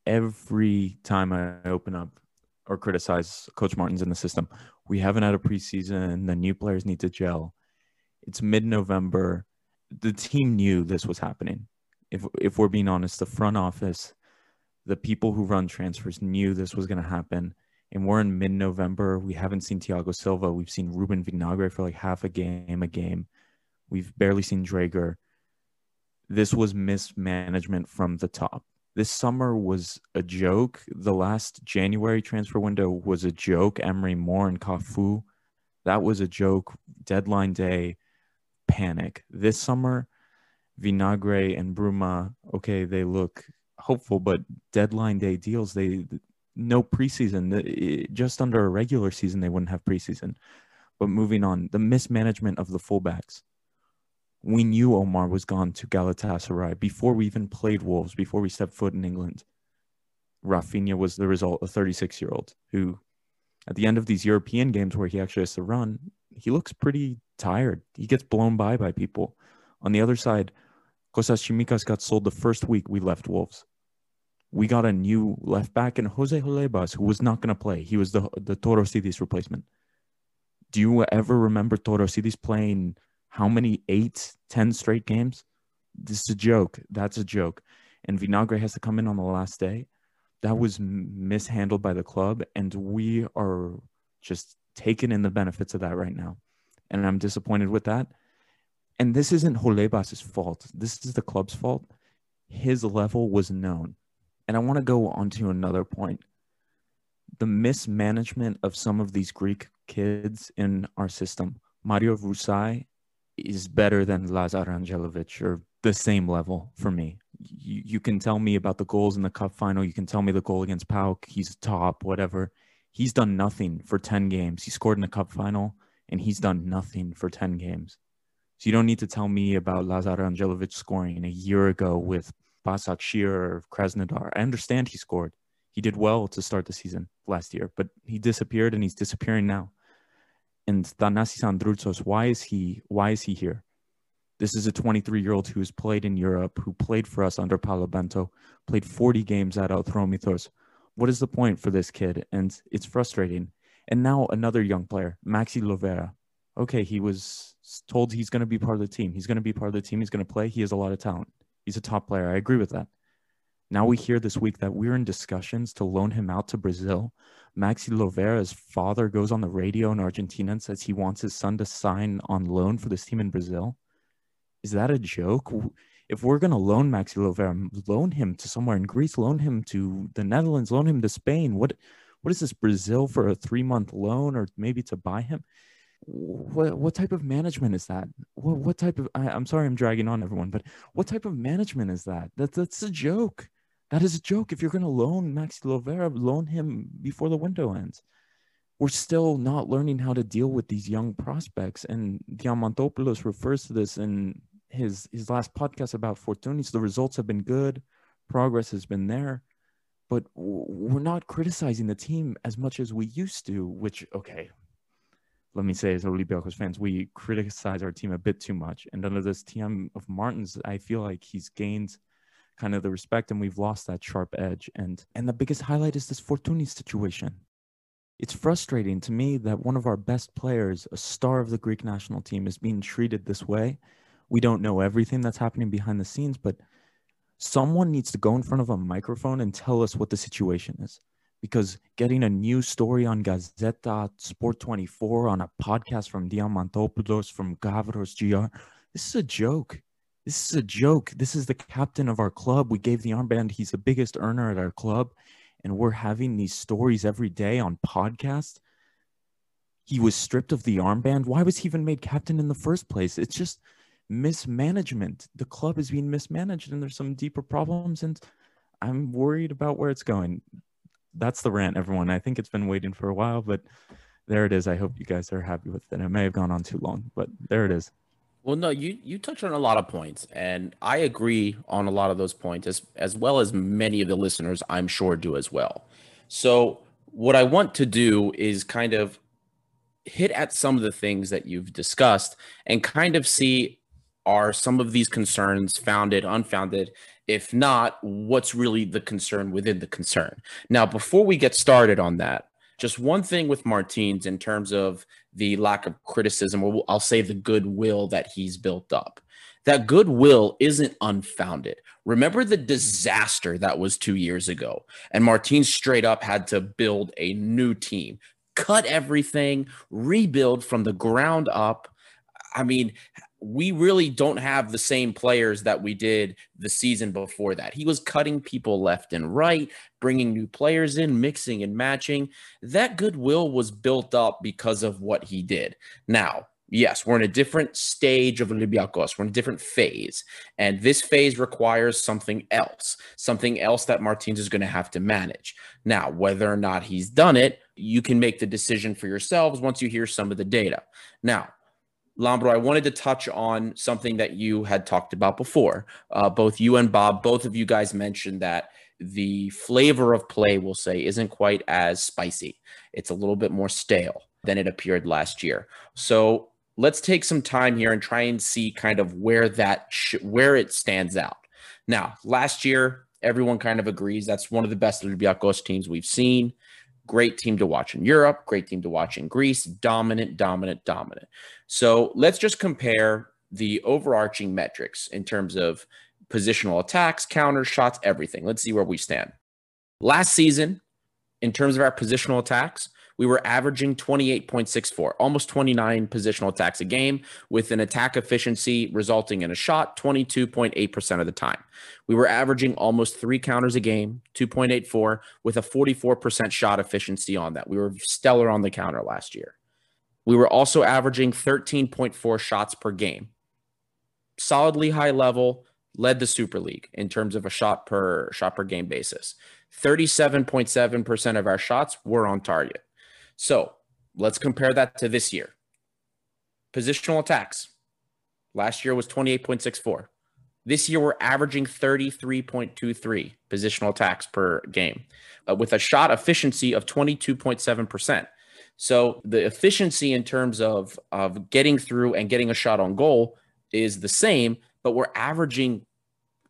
every time I open up or criticize Coach Martins in the system. We haven't had a preseason. The new players need to gel. It's mid-November. The team knew this was happening. If if we're being honest, the front office, the people who run transfers knew this was going to happen. And we're in mid-November. We haven't seen Thiago Silva. We've seen Rúben Vinagre for like half a game, a game. We've barely seen Dräger. this was mismanagement from the top. This summer was a joke. The last January transfer window was a joke. Emery Moore and Cafu, that was a joke. Deadline day, panic. This summer, Vinagre and Bruma, okay, they look hopeful, but deadline day deals, they no preseason. Just under a regular season, they wouldn't have preseason. But moving on, the mismanagement of the fullbacks. We knew Omar was gone to Galatasaray before we even played Wolves, before we stepped foot in England. Rafinha was the result, a thirty-six-year-old who, at the end of these European games where he actually has to run, he looks pretty tired. He gets blown by by people. On the other side, Kostas Tsimikas got sold the first week we left Wolves. We got a new left back in Jose Holebas, who was not going to play. He was the, the Torosidis replacement. Do you ever remember Torosidis playing how many, eight, ten straight games? This is a joke. That's a joke. And Vinagre has to come in on the last day. That was mishandled by the club, and we are just taking in the benefits of that right now. And I'm disappointed with that. And this isn't Holebas' fault. This is the club's fault. His level was known. And I want to go on to another point. The mismanagement of some of these Greek kids in our system. Mario Vrušaj is better than Lazar Angelovic, or the same level for me. You, you can tell me about the goals in the cup final. You can tell me the goal against P A O K. He's top, whatever. He's done nothing for ten games. He scored in the cup final, and he's done nothing for ten games. So you don't need to tell me about Lazar Angelovic scoring a year ago with Başakşehir or Krasnodar. I understand he scored. He did well to start the season last year, but he disappeared, and he's disappearing now. And Thanasis Androutsos, why is he why is he here? This is a twenty-three-year-old who has played in Europe, who played for us under Paulo Bento, played forty games at Atromitos. What is the point for this kid? And it's frustrating. And now another young player, Maxi Lovera. Okay, he was told he's going to be part of the team. He's going to be part of the team. He's going to play. He has a lot of talent. He's a top player. I agree with that. Now we hear this week that we're in discussions to loan him out to Brazil. Maxi Lovera's father goes on the radio in Argentina and says he wants his son to sign on loan for this team in Brazil. Is that a joke? If we're going to loan Maxi Lovera, loan him to somewhere in Greece, loan him to the Netherlands, loan him to Spain. What, what is this Brazil for a three-month loan, or maybe to buy him? What, what type of management is that? What, what type of, I, I'm sorry I'm dragging on everyone, but what type of management is that? That that's a joke. That is a joke. If you're going to loan Maxi Lovera, loan him before the window ends. We're still not learning how to deal with these young prospects. And Diamantopoulos refers to this in his, his last podcast about Fortounis. The results have been good. Progress has been there. But we're not criticizing the team as much as we used to, which, okay, let me say as Olympiakos fans, we criticize our team a bit too much. And under this T M of Martins, I feel like he's gained kind of the respect, and we've lost that sharp edge. And and the biggest highlight is this Fortounis situation. It's frustrating to me that one of our best players, a star of the Greek national team, is being treated this way. We don't know everything that's happening behind the scenes, but someone needs to go in front of a microphone and tell us what the situation is. Because getting a new story on Gazeta, Sport twenty-four, on a podcast from Diamantopoulos, from Gavros G R, this is a joke. This is a joke. This is the captain of our club. We gave the armband. He's the biggest earner at our club. And we're having these stories every day on podcasts. He was stripped of the armband. Why was he even made captain in the first place? It's just mismanagement. The club is being mismanaged, and there's some deeper problems. And I'm worried about where it's going. That's the rant, everyone. I think it's been waiting for a while, but there it is. I hope you guys are happy with it. I may have gone on too long, but there it is. Well, no, you, you touched on a lot of points, and I agree on a lot of those points, as, as well as many of the listeners, I'm sure, do as well. So what I want to do is kind of hit at some of the things that you've discussed and kind of see, are some of these concerns founded, unfounded? If not, what's really the concern within the concern? Now, before we get started on that, just one thing with Martins in terms of the lack of criticism, or I'll say the goodwill that he's built up. That goodwill isn't unfounded. Remember the disaster that was two years ago, and Martins straight up had to build a new team, cut everything, rebuild from the ground up. I mean, we really don't have the same players that we did the season before that. He was cutting people left and right, bringing new players in, mixing and matching. That goodwill was built up because of what he did. Now, yes, we're in a different stage of Olympiakos. We're in a different phase. And this phase requires something else, something else that Martins is going to have to manage. Now, whether or not he's done it, you can make the decision for yourselves once you hear some of the data. Now, Lambro, I wanted to touch on something that you had talked about before. Uh, both you and Bob, both of you guys mentioned that the flavor of play, we'll say, isn't quite as spicy. It's a little bit more stale than it appeared last year. So let's take some time here and try and see kind of where that sh where it stands out. Now, last year, everyone kind of agrees that's one of the best Olympiakos teams we've seen. Great team to watch in Europe, great team to watch in Greece, dominant, dominant, dominant. So let's just compare the overarching metrics in terms of positional attacks, counter shots, everything. Let's see where we stand. Last season, in terms of our positional attacks, we were averaging twenty-eight point six four, almost twenty-nine positional attacks a game, with an attack efficiency resulting in a shot twenty-two point eight percent of the time. We were averaging almost three counters a game, two point eight four, with a forty-four percent shot efficiency on that. We were stellar on the counter last year. We were also averaging thirteen point four shots per game. Solidly high level, led the Super League in terms of a shot per, shot per game basis. thirty-seven point seven percent of our shots were on target. So let's compare that to this year. Positional attacks. Last year was twenty-eight point six four. This year we're averaging thirty-three point two three positional attacks per game uh, with a shot efficiency of twenty-two point seven percent. So the efficiency in terms of, of getting through and getting a shot on goal is the same, but we're averaging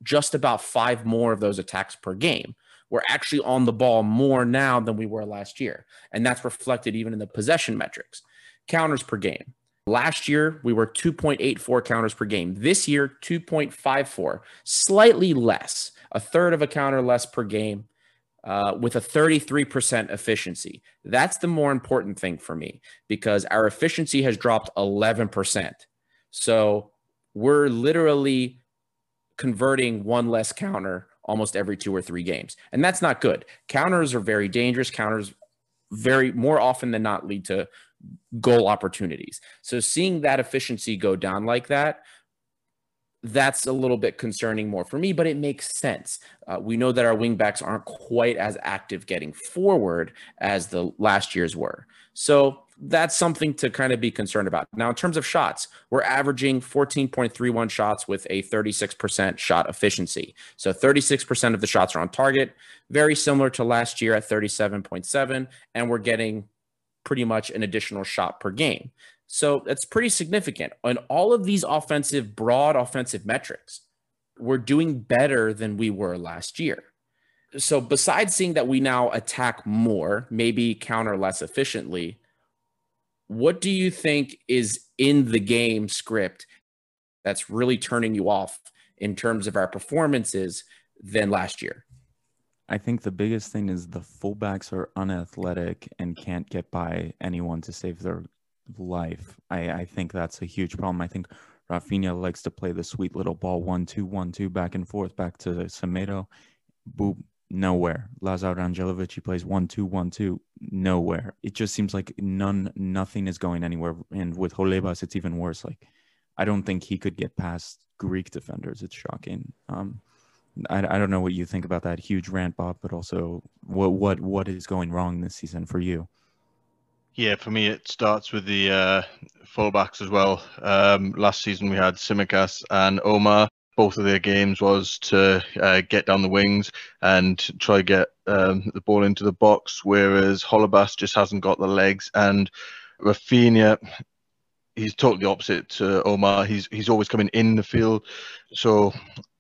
just about five more of those attacks per game. We're actually on the ball more now than we were last year. And that's reflected even in the possession metrics. Counters per game. Last year, we were two point eight four counters per game. This year, two point five four, slightly less, a third of a counter less per game uh, with a thirty-three percent efficiency. That's the more important thing for me because our efficiency has dropped eleven percent. So we're literally converting one less counter almost every two or three games. And that's not good. Counters are very dangerous. Counters very more often than not lead to goal opportunities. So seeing that efficiency go down like that, that's a little bit concerning more for me, but it makes sense. Uh, we know that our wingbacks aren't quite as active getting forward as the last year's were. So that's something to kind of be concerned about. Now, in terms of shots, we're averaging fourteen point three one shots with a thirty-six percent shot efficiency. So thirty-six percent of the shots are on target, very similar to last year at thirty-seven point seven, and we're getting pretty much an additional shot per game. So that's pretty significant. On all of these offensive, broad offensive metrics, we're doing better than we were last year. So besides seeing that we now attack more, maybe counter less efficiently, what do you think is in the game script that's really turning you off in terms of our performances than last year? I think the biggest thing is the fullbacks are unathletic and can't get by anyone to save their life. I, I think that's a huge problem. I think Rafinha likes to play the sweet little ball, one, two, one, two, back and forth, back to Semedo. Boop. Nowhere. Lazar Angelovic, he plays one, two, one, two, nowhere. It just seems like none, nothing is going anywhere. And with Holebas, it's even worse. Like, I don't think he could get past Greek defenders. It's shocking. Um, I, I don't know what you think about that huge rant, Bob, but also what, what, what is going wrong this season for you? Yeah, for me, it starts with the uh, fullbacks as well. Um, last season, we had Tsimikas and Omar. Both of their games was to uh, get down the wings and try to get um, the ball into the box, whereas Holebas just hasn't got the legs. And Rafinha, he's totally opposite to Omar. He's he's always coming in the field. So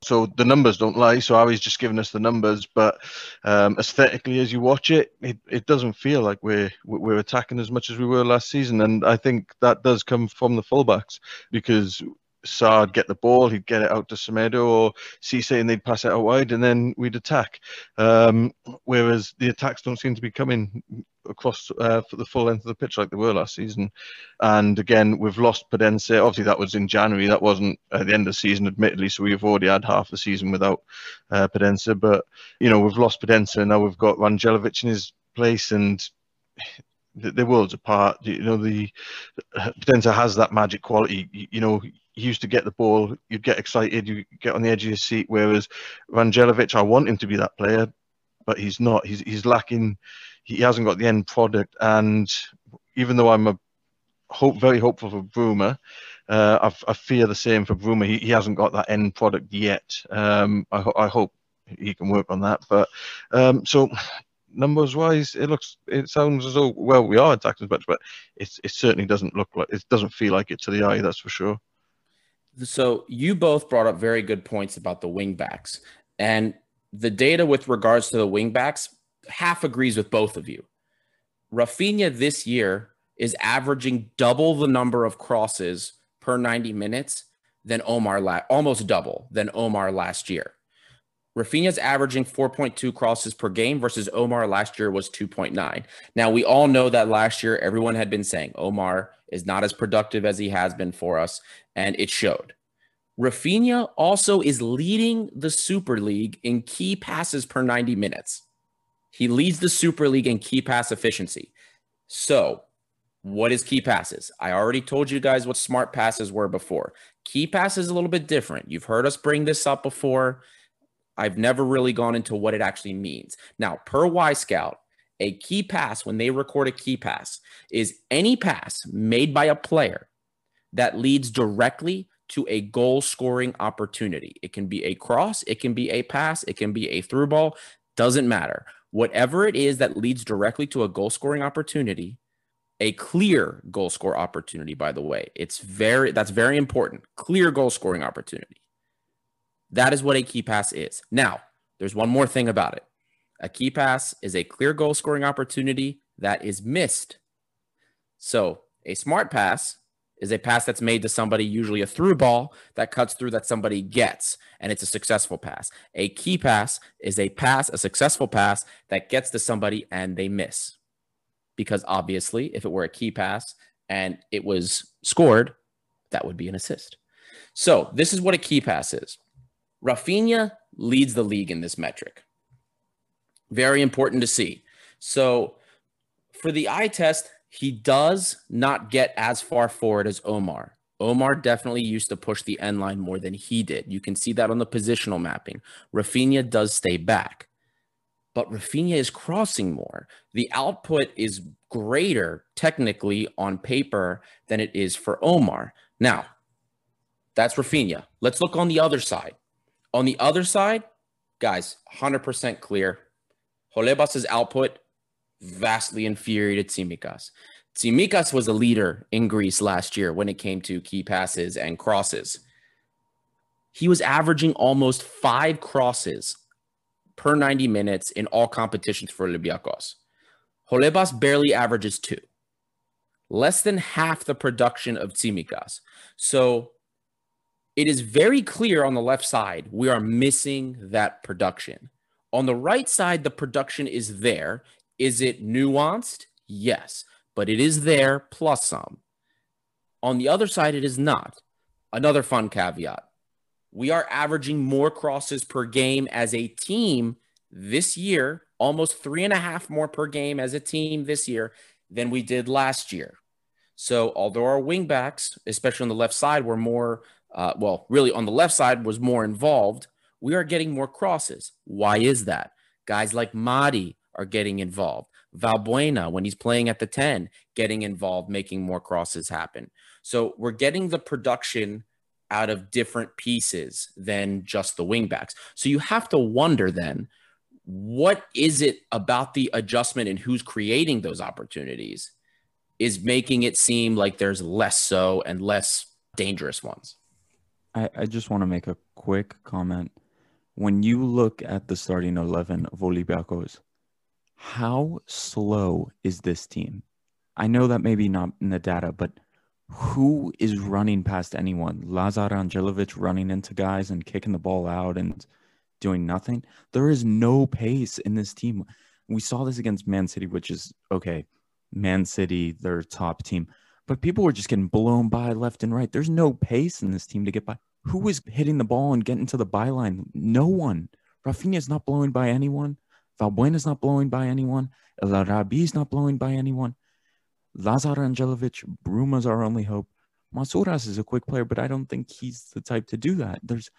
so the numbers don't lie. So Ari's just giving us the numbers. But um, aesthetically, as you watch it, it, it doesn't feel like we're, we're attacking as much as we were last season. And I think that does come from the fullbacks because Saad get the ball, he'd get it out to Semedo or Cisse and they'd pass it out wide and then we'd attack. Um, whereas the attacks don't seem to be coming across uh, for the full length of the pitch like they were last season. And again, we've lost Podence. Obviously, that was in January. That wasn't at the end of the season, admittedly. So we've already had half the season without uh, Podence. But, you know, we've lost Podence and now we've got Rangelovic in his place and... They're worlds apart. You know, the Podence has that magic quality. You, you know, he used to get the ball, you'd get excited, you get on the edge of your seat. Whereas Rangelovic, I want him to be that player, but he's not. He's he's lacking. He hasn't got the end product. And even though I'm a hope very hopeful for Bruma, uh, I, I fear the same for Bruma. He, he hasn't got that end product yet. Um, I, ho I hope he can work on that. But um, so. Numbers wise, it looks, it sounds as though, well, we are attacking as much, but it's, it certainly doesn't look like, it doesn't feel like it to the eye, that's for sure. So you both brought up very good points about the wing backs, and the data with regards to the wing backs half agrees with both of you. Rafinha this year is averaging double the number of crosses per ninety minutes than Omar, la almost double than Omar last year. Rafinha's averaging four point two crosses per game versus Omar last year was two point nine. Now, we all know that last year everyone had been saying Omar is not as productive as he has been for us, and it showed. Rafinha also is leading the Super League in key passes per ninety minutes. He leads the Super League in key pass efficiency. So what is key passes? I already told you guys what smart passes were before. Key passes is a little bit different. You've heard us bring this up before. I've never really gone into what it actually means. Now, per Y Scout, a key pass, when they record a key pass, is any pass made by a player that leads directly to a goal-scoring opportunity. It can be a cross, it can be a pass, it can be a through ball, doesn't matter. Whatever it is that leads directly to a goal-scoring opportunity, a clear goal-score opportunity, by the way. It's very, that's very important, clear goal-scoring opportunity. That is what a key pass is. Now, there's one more thing about it. A key pass is a clear goal scoring opportunity that is missed. So a smart pass is a pass that's made to somebody, usually a through ball that cuts through that somebody gets, and it's a successful pass. A key pass is a pass, a successful pass that gets to somebody and they miss. Because obviously, if it were a key pass and it was scored, that would be an assist. So this is what a key pass is. Rafinha leads the league in this metric. Very important to see. So for the eye test, he does not get as far forward as Omar. Omar definitely used to push the end line more than he did. You can see that on the positional mapping. Rafinha does stay back, but Rafinha is crossing more. The output is greater technically on paper than it is for Omar. Now, that's Rafinha. Let's look on the other side. On the other side, guys, one hundred percent clear. Holebas' output, vastly inferior to Tsimikas. Tsimikas was a leader in Greece last year when it came to key passes and crosses. He was averaging almost five crosses per ninety minutes in all competitions for Olympiakos. Holebas barely averages two. Less than half the production of Tsimikas. So... it is very clear on the left side, we are missing that production. On the right side, the production is there. Is it nuanced? Yes, but it is there plus some. On the other side, it is not. Another fun caveat. We are averaging more crosses per game as a team this year, almost three and a half more per game as a team this year than we did last year. So although our wing backs, especially on the left side, were more... Uh, well, really on the left side was more involved, we are getting more crosses. Why is that? Guys like Mady are getting involved. Valbuena, when he's playing at the ten, getting involved, making more crosses happen. So we're getting the production out of different pieces than just the wingbacks. So you have to wonder then, what is it about the adjustment and who's creating those opportunities is making it seem like there's less so and less dangerous ones? I just want to make a quick comment. When you look at the starting eleven of Olympiakos, how slow is this team? I know that maybe not in the data, but who is running past anyone? Lazar Angelovic running into guys and kicking the ball out and doing nothing. There is no pace in this team. We saw this against Man City, which is, okay, Man City, their top team. But people were just getting blown by left and right. There's no pace in this team to get by. Who is hitting the ball and getting to the byline? No one. Rafinha is not blowing by anyone. Valbuena is not blowing by anyone. El-Arabi is not blowing by anyone. Lazar Angelovic, Bruma's our only hope. Masouras is a quick player, but I don't think he's the type to do that. There's,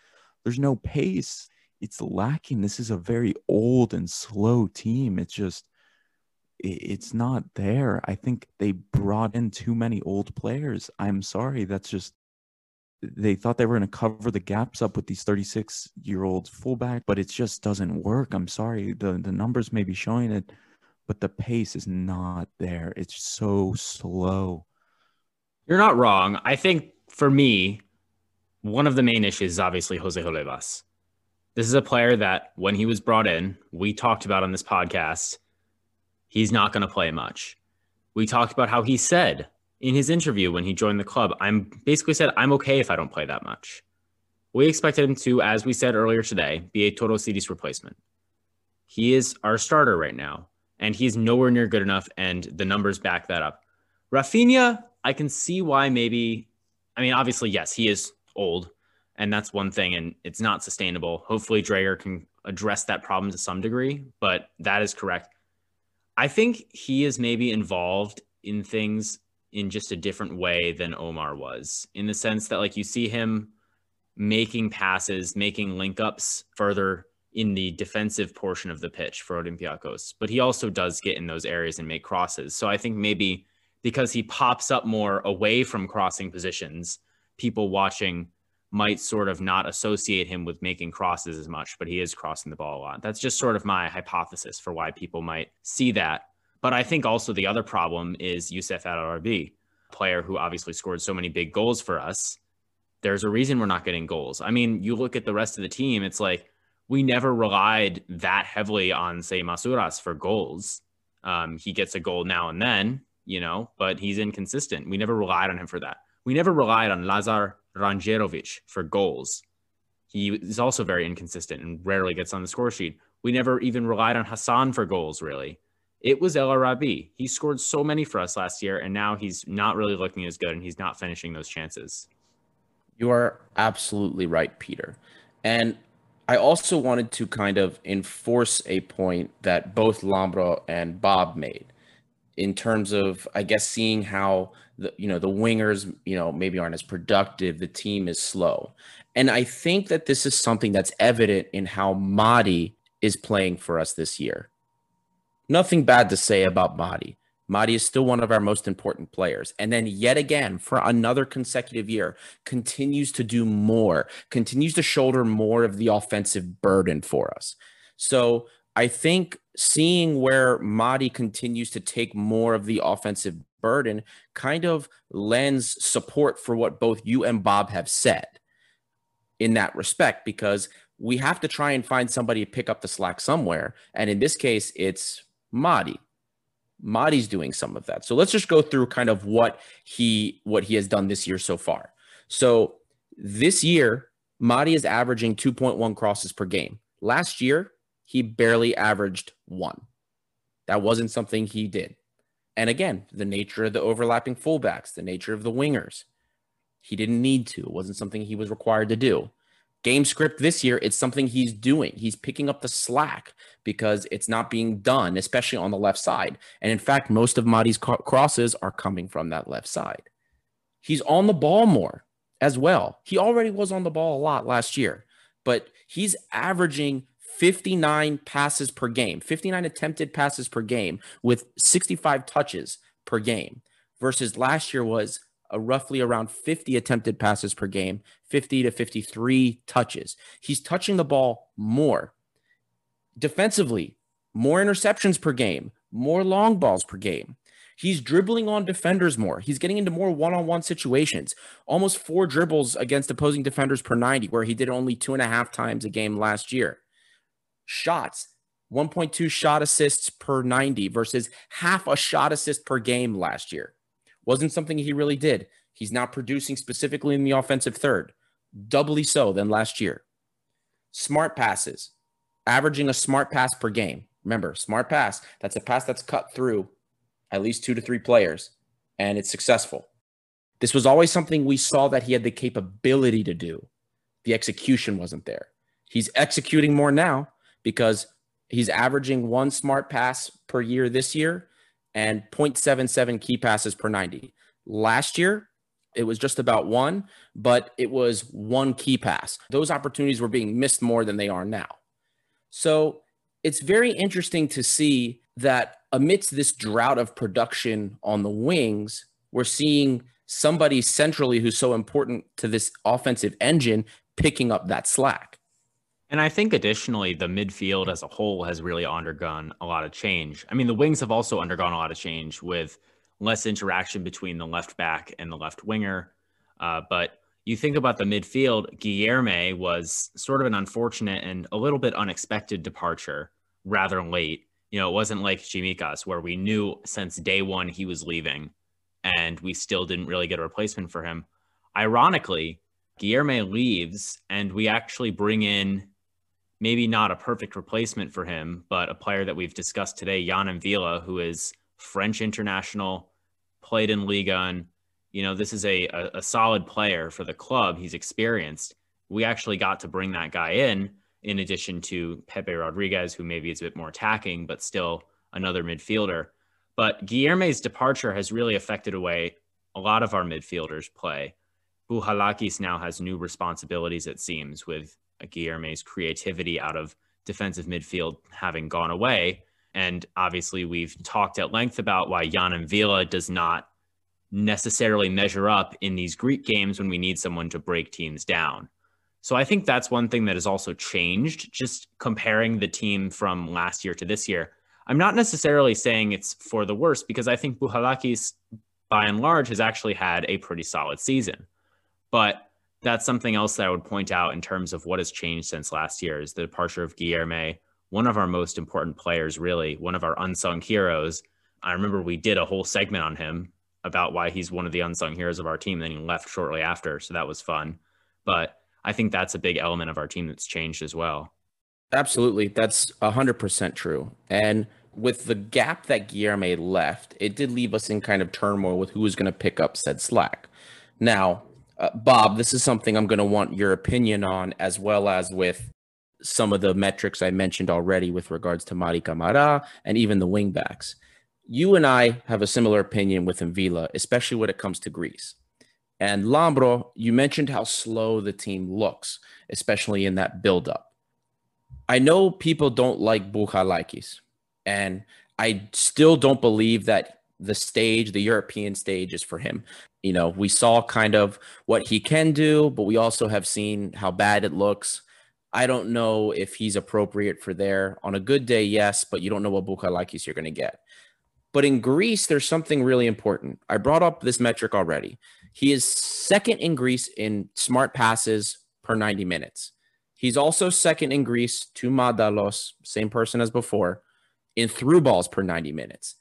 there's no pace. It's lacking. This is a very old and slow team. It's just, it's not there. I think they brought in too many old players. I'm sorry. That's just, they thought they were going to cover the gaps up with these thirty-six-year-old fullback, but it just doesn't work. I'm sorry. The, the numbers may be showing it, but the pace is not there. It's so slow. You're not wrong. I think for me, one of the main issues is obviously Jose Holebas. This is a player that when he was brought in, we talked about on this podcast, he's not going to play much. We talked about how he said in his interview when he joined the club, I'm basically said, I'm okay if I don't play that much. We expected him to, as we said earlier today, be a total C D's replacement. He is our starter right now. And he's nowhere near good enough, and the numbers back that up. Rafinha, I can see why maybe... I mean, obviously, yes, he is old, and that's one thing, and it's not sustainable. Hopefully, Dräger can address that problem to some degree, but that is correct. I think he is maybe involved in things in just a different way than Omar was, in the sense that, like, you see him making passes, making link-ups further in the defensive portion of the pitch for Olympiakos, but he also does get in those areas and make crosses. So I think maybe because he pops up more away from crossing positions, people watching might sort of not associate him with making crosses as much, but he is crossing the ball a lot. That's just sort of my hypothesis for why people might see that. But I think also the other problem is Yusef El-Arabi, a player who obviously scored so many big goals for us. There's a reason we're not getting goals. I mean, you look at the rest of the team, it's like, we never relied that heavily on, say, Masouras for goals. Um, he gets a goal now and then, you know, but he's inconsistent. We never relied on him for that. We never relied on Lazar Angelovic for goals. He is also very inconsistent and rarely gets on the score sheet. We never even relied on Hassan for goals, really. It was El-Arabi. He scored so many for us last year, and now he's not really looking as good, and he's not finishing those chances. You are absolutely right, Peter. And I also wanted to kind of enforce a point that both Lambros and Bob made in terms of, I guess, seeing how, the, you know, the wingers, you know, maybe aren't as productive. The team is slow. And I think that this is something that's evident in how Mady is playing for us this year. Nothing bad to say about Mady. Mady is still one of our most important players. And then yet again, for another consecutive year, continues to do more, continues to shoulder more of the offensive burden for us. So I think seeing where Mady continues to take more of the offensive burden kind of lends support for what both you and Bob have said in that respect, because we have to try and find somebody to pick up the slack somewhere. And in this case, it's Mady. Mady's doing some of that. So let's just go through kind of what he what he has done this year so far. So this year, Mady is averaging two point one crosses per game. Last year, he barely averaged one. That wasn't something he did. And again, the nature of the overlapping fullbacks, the nature of the wingers. He didn't need to. It wasn't something he was required to do. Game script this year, it's something he's doing. He's picking up the slack because it's not being done, especially on the left side. And in fact, most of Mady's co- crosses are coming from that left side. He's on the ball more as well. He already was on the ball a lot last year, but he's averaging fifty-nine passes per game, fifty-nine attempted passes per game with sixty-five touches per game versus last year was a roughly around fifty attempted passes per game, fifty to fifty-three touches. He's touching the ball more. Defensively, more interceptions per game, more long balls per game. He's dribbling on defenders more. He's getting into more one-on-one situations. Almost four dribbles against opposing defenders per ninety, where he did only two and a half times a game last year. Shots, one point two shot assists per ninety versus half a shot assist per game last year. Wasn't something he really did. He's not producing specifically in the offensive third, doubly so than last year. Smart passes, averaging a smart pass per game. Remember, smart pass, that's a pass that's cut through at least two to three players, and it's successful. This was always something we saw that he had the capability to do. The execution wasn't there. He's executing more now because he's averaging one smart pass per year this year and zero point seven seven key passes per ninety. Last year, it was just about one, but it was one key pass. Those opportunities were being missed more than they are now. So it's very interesting to see that amidst this drought of production on the wings, we're seeing somebody centrally who's so important to this offensive engine picking up that slack. And I think additionally, the midfield as a whole has really undergone a lot of change. I mean, the wings have also undergone a lot of change with less interaction between the left back and the left winger. Uh, but you think about the midfield, Guilherme was sort of an unfortunate and a little bit unexpected departure rather late. You know, it wasn't like Tsimikas where we knew since day one he was leaving and we still didn't really get a replacement for him. Ironically, Guilherme leaves and we actually bring in maybe not a perfect replacement for him, but a player that we've discussed today, Yann M'Vila, who is French international, played in Ligue one. You know, this is a, a, a solid player for the club. He's experienced. We actually got to bring that guy in, in addition to Pepe Rodriguez, who maybe is a bit more attacking, but still another midfielder. But Guilherme's departure has really affected away a lot of our midfielders' play. Bouchalakis now has new responsibilities, it seems, with Guilherme's creativity out of defensive midfield having gone away. And obviously, we've talked at length about why Yann M'Vila does not necessarily measure up in these Greek games when we need someone to break teams down. So I think that's one thing that has also changed, just comparing the team from last year to this year. I'm not necessarily saying it's for the worse, because I think Bouchalakis, by and large, has actually had a pretty solid season. But that's something else that I would point out in terms of what has changed since last year is the departure of Guilherme, one of our most important players, really, one of our unsung heroes. I remember we did a whole segment on him about why he's one of the unsung heroes of our team, then he left shortly after, so that was fun. But I think that's a big element of our team that's changed as well. Absolutely. That's one hundred percent true. And with the gap that Guilherme left, it did leave us in kind of turmoil with who was going to pick up said slack. Now, Uh, Bob, this is something I'm going to want your opinion on, as well as with some of the metrics I mentioned already with regards to Mari Camara and even the wingbacks. You and I have a similar opinion with M'Vila, especially when it comes to Greece. And Lambro, you mentioned how slow the team looks, especially in that buildup. I know people don't like Bouchalakis, and I still don't believe that the stage, the European stage, is for him. You know, we saw kind of what he can do, but we also have seen how bad it looks. I don't know if he's appropriate for there. On a good day, yes, but you don't know what Bouchalakis you're going to get. But in Greece, there's something really important. I brought up this metric already. He is second in Greece in smart passes per ninety minutes. He's also second in Greece to Madalos, same person as before, in through balls per ninety minutes.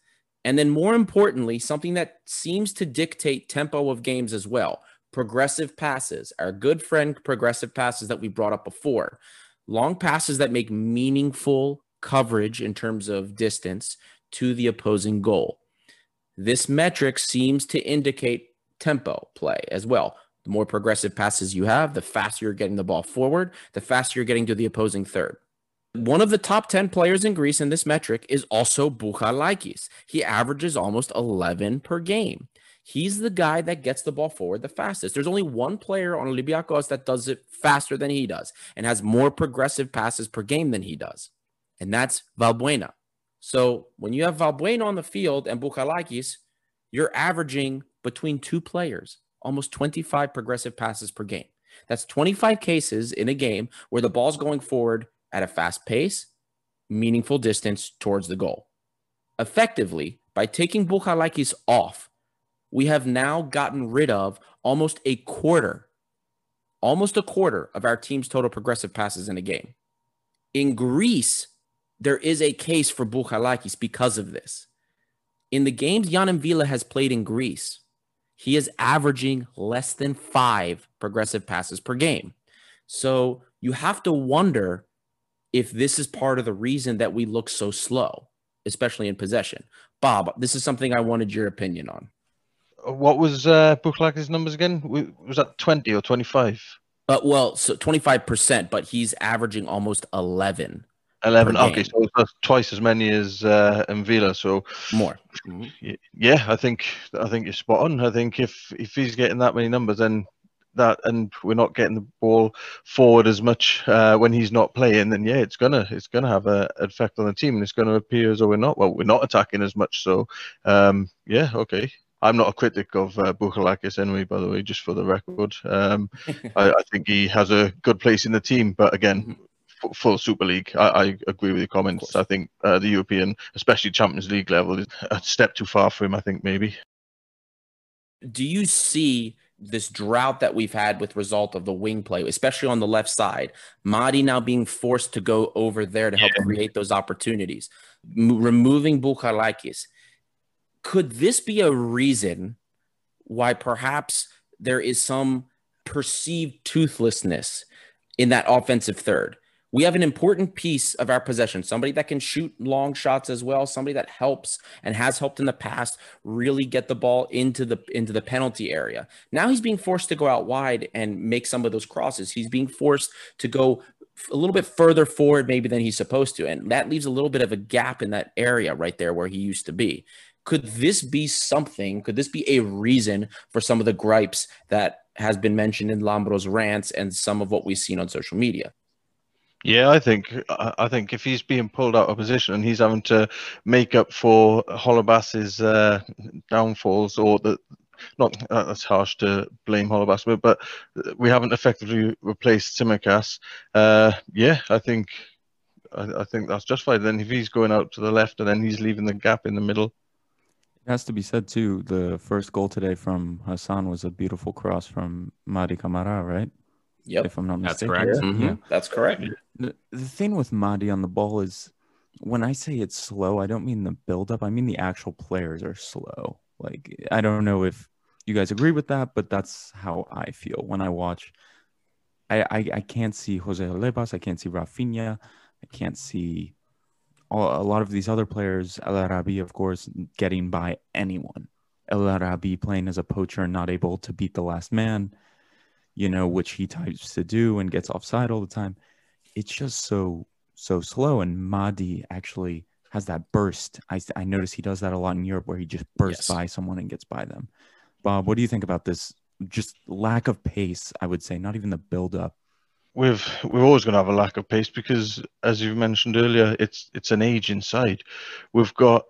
And then more importantly, something that seems to dictate tempo of games as well, progressive passes, our good friend progressive passes that we brought up before, long passes that make meaningful coverage in terms of distance to the opposing goal. This metric seems to indicate tempo play as well. The more progressive passes you have, the faster you're getting the ball forward, the faster you're getting to the opposing third. One of the top ten players in Greece in this metric is also Bouchalakis. He averages almost eleven per game. He's the guy that gets the ball forward the fastest. There's only one player on Olympiakos that does it faster than he does and has more progressive passes per game than he does, and that's Valbuena. So when you have Valbuena on the field and Bouchalakis, you're averaging between two players almost twenty-five progressive passes per game. That's twenty-five cases in a game where the ball's going forward at a fast pace, meaningful distance towards the goal. Effectively, by taking Bouchalakis off, we have now gotten rid of almost a quarter, almost a quarter of our team's total progressive passes in a game. In Greece, there is a case for Bouchalakis because of this. In the games Yann M'Vila has played in Greece, he is averaging less than five progressive passes per game. So you have to wonder if this is part of the reason that we look so slow, especially in possession. Bob, this is something I wanted your opinion on. What was uh, Bouchalakis' numbers again? Was that twenty or twenty-five? Uh, well, so twenty-five percent, but he's averaging almost eleven. eleven, okay, so that's twice as many as uh, M'Vila, so... More. Yeah, I think I think you're spot on. I think if, if he's getting that many numbers, then that, and we're not getting the ball forward as much uh, when he's not playing, then yeah, it's gonna it's gonna have a, an effect on the team, and it's gonna appear as though we're not, well, we're not attacking as much, so um, yeah, okay. I'm not a critic of uh, Bouchalakis anyway, by the way, just for the record. Um, I, I think he has a good place in the team, but again, f full Super League, I, I agree with your comments. I think uh, the European, especially Champions League level, is a step too far for him, I think, maybe. Do you see this drought that we've had with result of the wing play, especially on the left side, Mady now being forced to go over there to help yeah. create those opportunities, M removing Bouchalakis? Could this be a reason why perhaps there is some perceived toothlessness in that offensive third? We have an important piece of our possession, somebody that can shoot long shots as well, somebody that helps and has helped in the past really get the ball into the into the penalty area. Now he's being forced to go out wide and make some of those crosses. He's being forced to go a little bit further forward maybe than he's supposed to, and that leaves a little bit of a gap in that area right there where he used to be. Could this be something, could this be a reason for some of the gripes that has been mentioned in Lambros' rants and some of what we've seen on social media? Yeah, I think I think if he's being pulled out of position and he's having to make up for Holebas' uh, downfalls, or the, not that's harsh to blame Holebas, but, but we haven't effectively replaced Tsimikas. Uh, yeah, I think I, I think that's justified. Then if he's going out to the left and then he's leaving the gap in the middle. It has to be said, too, the first goal today from Hassan was a beautiful cross from Mady Camara, right? Yep. If I'm not mistaken. That's correct. Yeah. Mm-hmm. Yeah. That's correct. The, the thing with Mady on the ball is, when I say it's slow, I don't mean the buildup. I mean the actual players are slow. Like, I don't know if you guys agree with that, but that's how I feel when I watch. I, I, I can't see Jose Holebas. I can't see Rafinha. I can't see... a lot of these other players, El-Arabi, of course, getting by anyone. El-Arabi playing as a poacher and not able to beat the last man, you know, which he types to do and gets offside all the time. It's just so, so slow. And Mady actually has that burst. I, I notice he does that a lot in Europe where he just bursts yes. by someone and gets by them. Bob, what do you think about this? Just lack of pace, I would say, not even the build-up. We've, we're always going to have a lack of pace because, as you've mentioned earlier, it's it's an age inside. We've got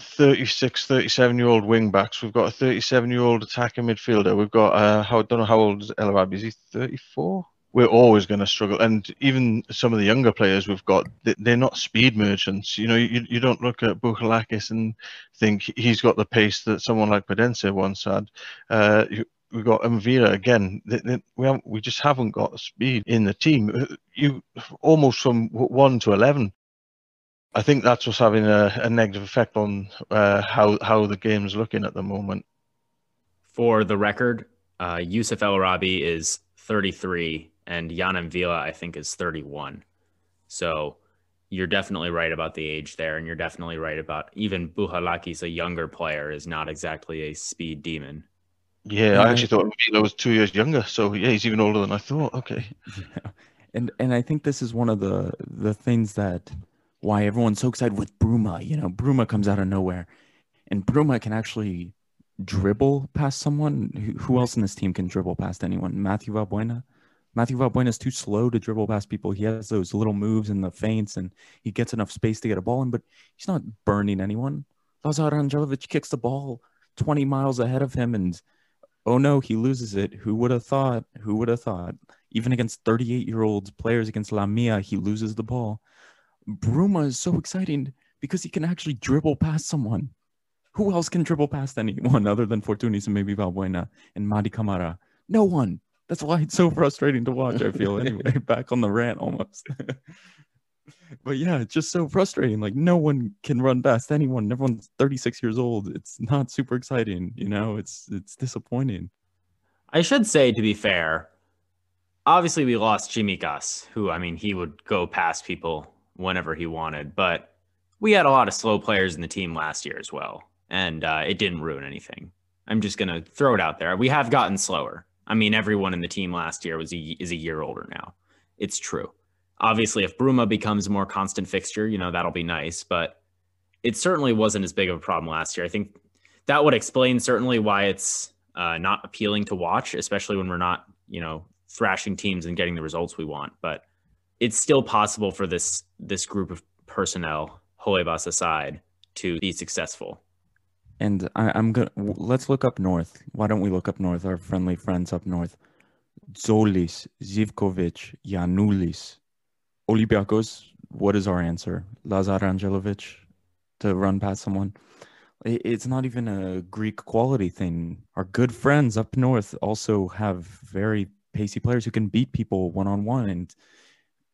thirty-six, thirty-seven-year-old wing-backs. We've got a thirty-seven-year-old attacking midfielder. We've got, uh, how, I don't know how old is El-Arabi. Is he thirty-four? We're always going to struggle. And even some of the younger players we've got, they're not speed merchants. You know, you, you don't look at Bouchalakis and think he's got the pace that someone like Podence once had. Uh, you, We've got M'Vila again. They, they, we haven't, we just haven't got speed in the team. You almost from one to eleven. I think that's what's having a, a negative effect on uh, how how the game's looking at the moment. For the record, uh, Yusef El-Arabi is thirty-three, and Yann M'Vila I think is thirty-one. So you're definitely right about the age there, and you're definitely right about even Bouchalakis, a younger player, is not exactly a speed demon. Yeah, I actually thought M'Vila was two years younger, so yeah, he's even older than I thought. Okay, yeah. and and I think this is one of the the things that why everyone's so excited with Bruma. You know, Bruma comes out of nowhere, and Bruma can actually dribble past someone. Who, who else in this team can dribble past anyone? Mathieu Valbuena. Mathieu Valbuena is too slow to dribble past people. He has those little moves and the feints, and he gets enough space to get a ball in, but he's not burning anyone. Lazar Angelovic kicks the ball twenty miles ahead of him, and oh no, he loses it. Who would have thought? Who would have thought? Even against thirty-eight-year-old players against La Mia, he loses the ball. Bruma is so exciting because he can actually dribble past someone. Who else can dribble past anyone other than Fortounis and maybe Valbuena and Mady Camara? No one. That's why it's so frustrating to watch, I feel. Anyway, back on the rant almost. But yeah, it's just so frustrating. Like, no one can run past anyone. Everyone's thirty-six years old. It's not super exciting, you know. It's it's disappointing. I should say, to be fair, obviously we lost Tsimikas, who, I mean, he would go past people whenever he wanted. But we had a lot of slow players in the team last year as well, and uh, it didn't ruin anything. I'm just gonna throw it out there. We have gotten slower. I mean, everyone in the team last year was a, is a year older now. It's true. Obviously, if Bruma becomes a more constant fixture, you know, that'll be nice, but it certainly wasn't as big of a problem last year. I think that would explain certainly why it's uh, not appealing to watch, especially when we're not, you know, thrashing teams and getting the results we want. But it's still possible for this this group of personnel, Holebas aside, to be successful. And I, I'm gonna let's look up north. Why don't we look up north? Our friendly friends up north: Zolis, Zivkovic, Giannoulis. Olympiakos, what is our answer? Lazar Angelovic to run past someone? It's not even a Greek quality thing. Our good friends up north also have very pacey players who can beat people one-on-one and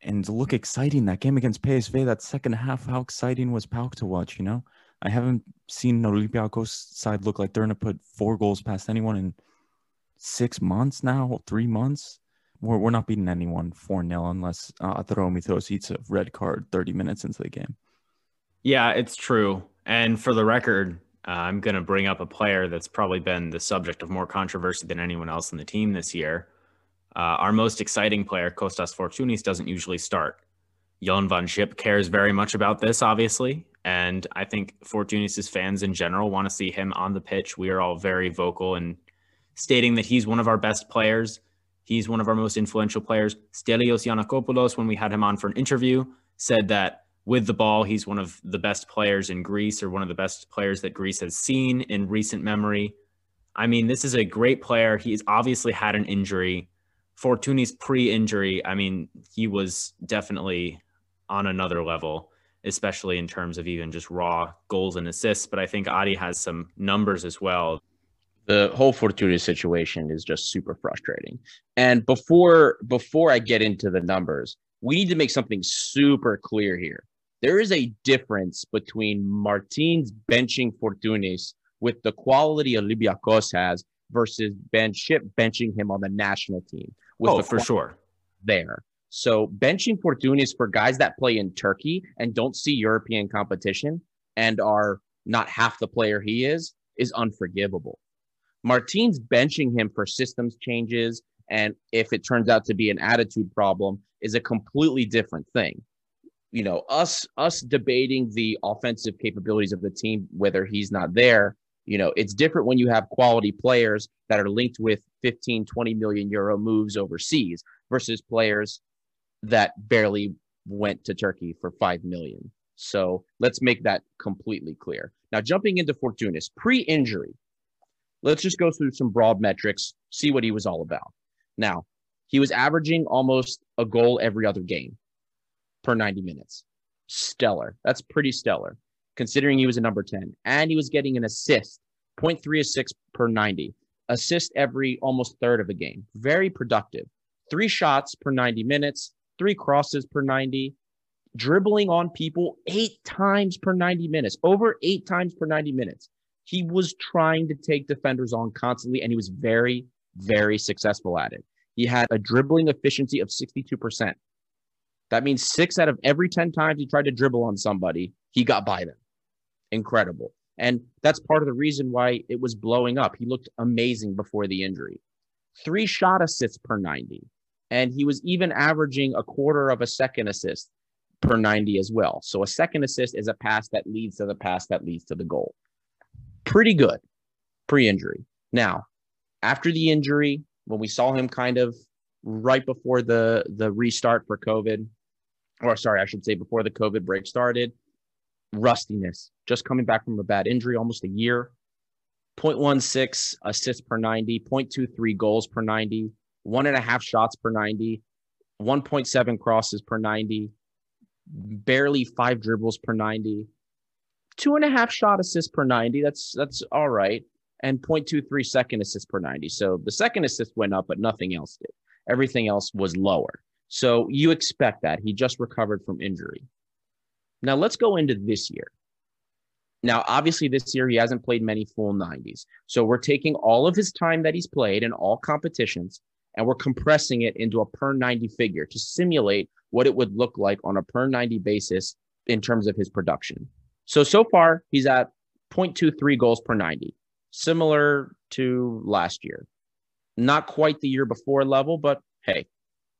and look exciting. That game against P S V, that second half, how exciting was PAOK to watch, you know? I haven't seen Olympiakos' side look like they're going to put four goals past anyone in six months now, three months. We're, we're not beating anyone four nil unless uh, Atromitos eats a red card thirty minutes into the game. Yeah, it's true. And for the record, uh, I'm going to bring up a player that's probably been the subject of more controversy than anyone else in the team this year. Uh, our most exciting player, Kostas Fortounis, doesn't usually start. Jon Van Schip cares very much about this, obviously. And I think Fortounis' fans in general want to see him on the pitch. We are all very vocal in stating that he's one of our best players. He's one of our most influential players. Stelios Yannakopoulos, when we had him on for an interview, said that with the ball, he's one of the best players in Greece, or one of the best players that Greece has seen in recent memory. I mean, this is a great player. He's obviously had an injury. Fortounis pre-injury, I mean, he was definitely on another level, especially in terms of even just raw goals and assists. But I think Adi has some numbers as well. The whole Fortounis situation is just super frustrating. And before before I get into the numbers, we need to make something super clear here. There is a difference between Martins benching Fortounis with the quality Olympiakos has versus Ben Ship benching him on the national team. With oh, for sure. There. So benching Fortounis for guys that play in Turkey and don't see European competition and are not half the player he is, is unforgivable. Martins benching him for systems changes, and if it turns out to be an attitude problem, is a completely different thing. You know, us us debating the offensive capabilities of the team, whether he's not there, you know, it's different when you have quality players that are linked with fifteen, twenty million euro moves overseas versus players that barely went to Turkey for five million. So let's make that completely clear. Now, jumping into Fortounis, pre-injury, let's just go through some broad metrics, see what he was all about. Now, he was averaging almost a goal every other game per ninety minutes. Stellar. That's pretty stellar, considering he was a number ten. And he was getting an assist, zero point three assists per ninety. Assist every almost third of a game. Very productive. Three shots per ninety minutes, three crosses per ninety, dribbling on people eight times per ninety minutes, over eight times per ninety minutes. He was trying to take defenders on constantly, and he was very, very successful at it. He had a dribbling efficiency of sixty-two percent. That means six out of every ten times he tried to dribble on somebody, he got by them. Incredible. And that's part of the reason why it was blowing up. He looked amazing before the injury. Three shot assists per ninety. And he was even averaging a quarter of a second assist per ninety as well. So a second assist is a pass that leads to the pass that leads to the goal. Pretty good pre-injury. Now, after the injury, when we saw him kind of right before the, the restart for COVID, or sorry, I should say before the COVID break started, rustiness, just coming back from a bad injury, almost a year, zero point one six assists per ninety, zero point two three goals per ninety, one and a half shots per ninety, one point seven crosses per ninety, barely five dribbles per ninety, two and a half shot assists per ninety. That's that's all right. And zero point two three second assists per ninety. So the second assist went up, but nothing else did. Everything else was lower. So you expect that. He just recovered from injury. Now let's go into this year. Now, obviously, this year he hasn't played many full nineties. So we're taking all of his time that he's played in all competitions, and we're compressing it into a per ninety figure to simulate what it would look like on a per ninety basis in terms of his production. So, so far, he's at zero point two three goals per ninety, similar to last year. Not quite the year before level, but hey.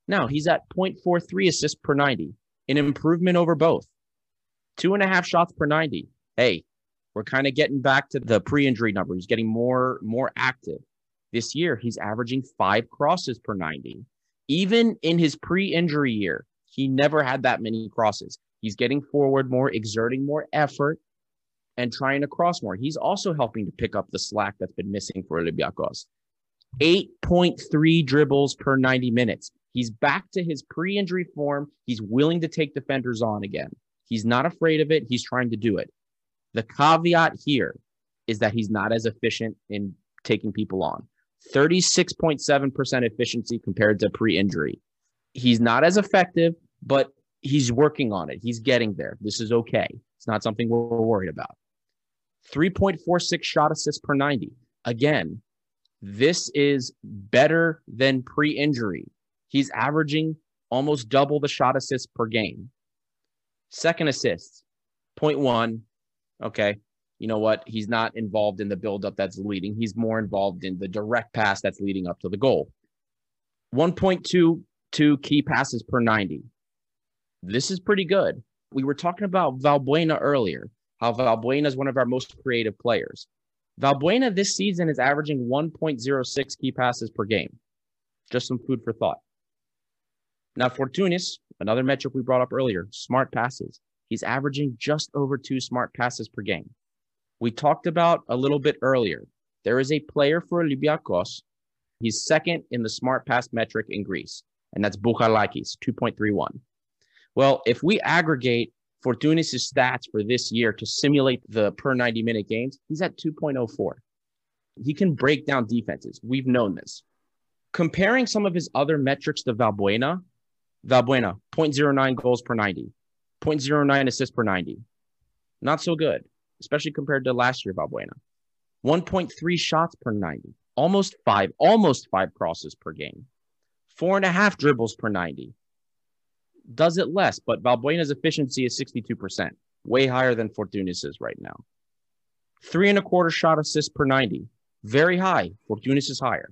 Now he's at zero point four three assists per ninety, an improvement over both. Two and a half shots per ninety. Hey, we're kind of getting back to the pre-injury number. He's getting more, more active. This year, he's averaging five crosses per ninety. Even in his pre-injury year, he never had that many crosses. He's getting forward more, exerting more effort, and trying to cross more. He's also helping to pick up the slack that's been missing for Olympiakos. eight point three dribbles per ninety minutes. He's back to his pre-injury form. He's willing to take defenders on again. He's not afraid of it. He's trying to do it. The caveat here is that he's not as efficient in taking people on. thirty-six point seven percent efficiency compared to pre-injury. He's not as effective, but he's working on it. He's getting there. This is okay. It's not something we're worried about. three point four six shot assists per ninety. Again, this is better than pre-injury. He's averaging almost double the shot assists per game. Second assists, zero point one. Okay, you know what? He's not involved in the buildup that's leading. He's more involved in the direct pass that's leading up to the goal. one point two two key passes per ninety. This is pretty good. We were talking about Valbuena earlier, how Valbuena is one of our most creative players. Valbuena this season is averaging one point zero six key passes per game. Just some food for thought. Now, Fortounis, another metric we brought up earlier, smart passes. He's averaging just over two smart passes per game. We talked about a little bit earlier. There is a player for Olympiakos. He's second in the smart pass metric in Greece, and that's Bouchalakis, two point three one. Well, if we aggregate Fortunis' stats for this year to simulate the per ninety-minute games, he's at two point zero four. He can break down defenses. We've known this. Comparing some of his other metrics to Valbuena, Valbuena, zero point zero nine goals per ninety, zero point zero nine assists per ninety. Not so good, especially compared to last year Valbuena. one point three shots per ninety, almost five, almost five crosses per game. Four and a half dribbles per ninety. Does it less, but Valbuena's efficiency is sixty-two percent, way higher than Fortunis's right now. Three and a quarter shot assists per ninety, very high. Fortunis is higher.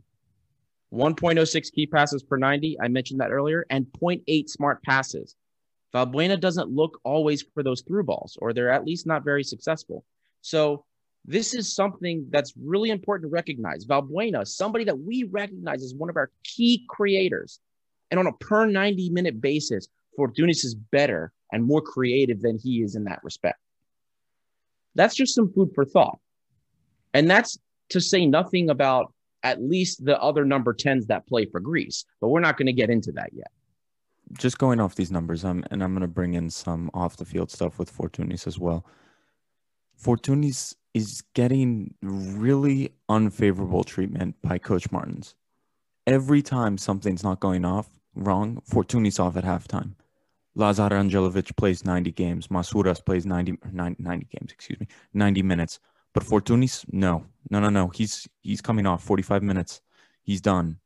one point zero six key passes per ninety, I mentioned that earlier, and zero point eight smart passes. Valbuena doesn't look always for those through balls, or they're at least not very successful. So this is something that's really important to recognize. Valbuena is somebody that we recognize as one of our key creators. And on a per ninety-minute basis, Fortunis is better and more creative than he is in that respect. That's just some food for thought. And that's to say nothing about at least the other number tens that play for Greece, but we're not going to get into that yet. Just going off these numbers, I'm, and I'm going to bring in some off-the-field stuff with Fortunis as well. Fortunis is getting really unfavorable treatment by Coach Martins. Every time something's not going off wrong, Fortunis off at halftime. Lazar Angelovic plays ninety games. Masouras plays ninety, ninety, ninety games, excuse me, ninety minutes. But Fortunis, no, no, no, no. He's he's coming off forty-five minutes. He's done.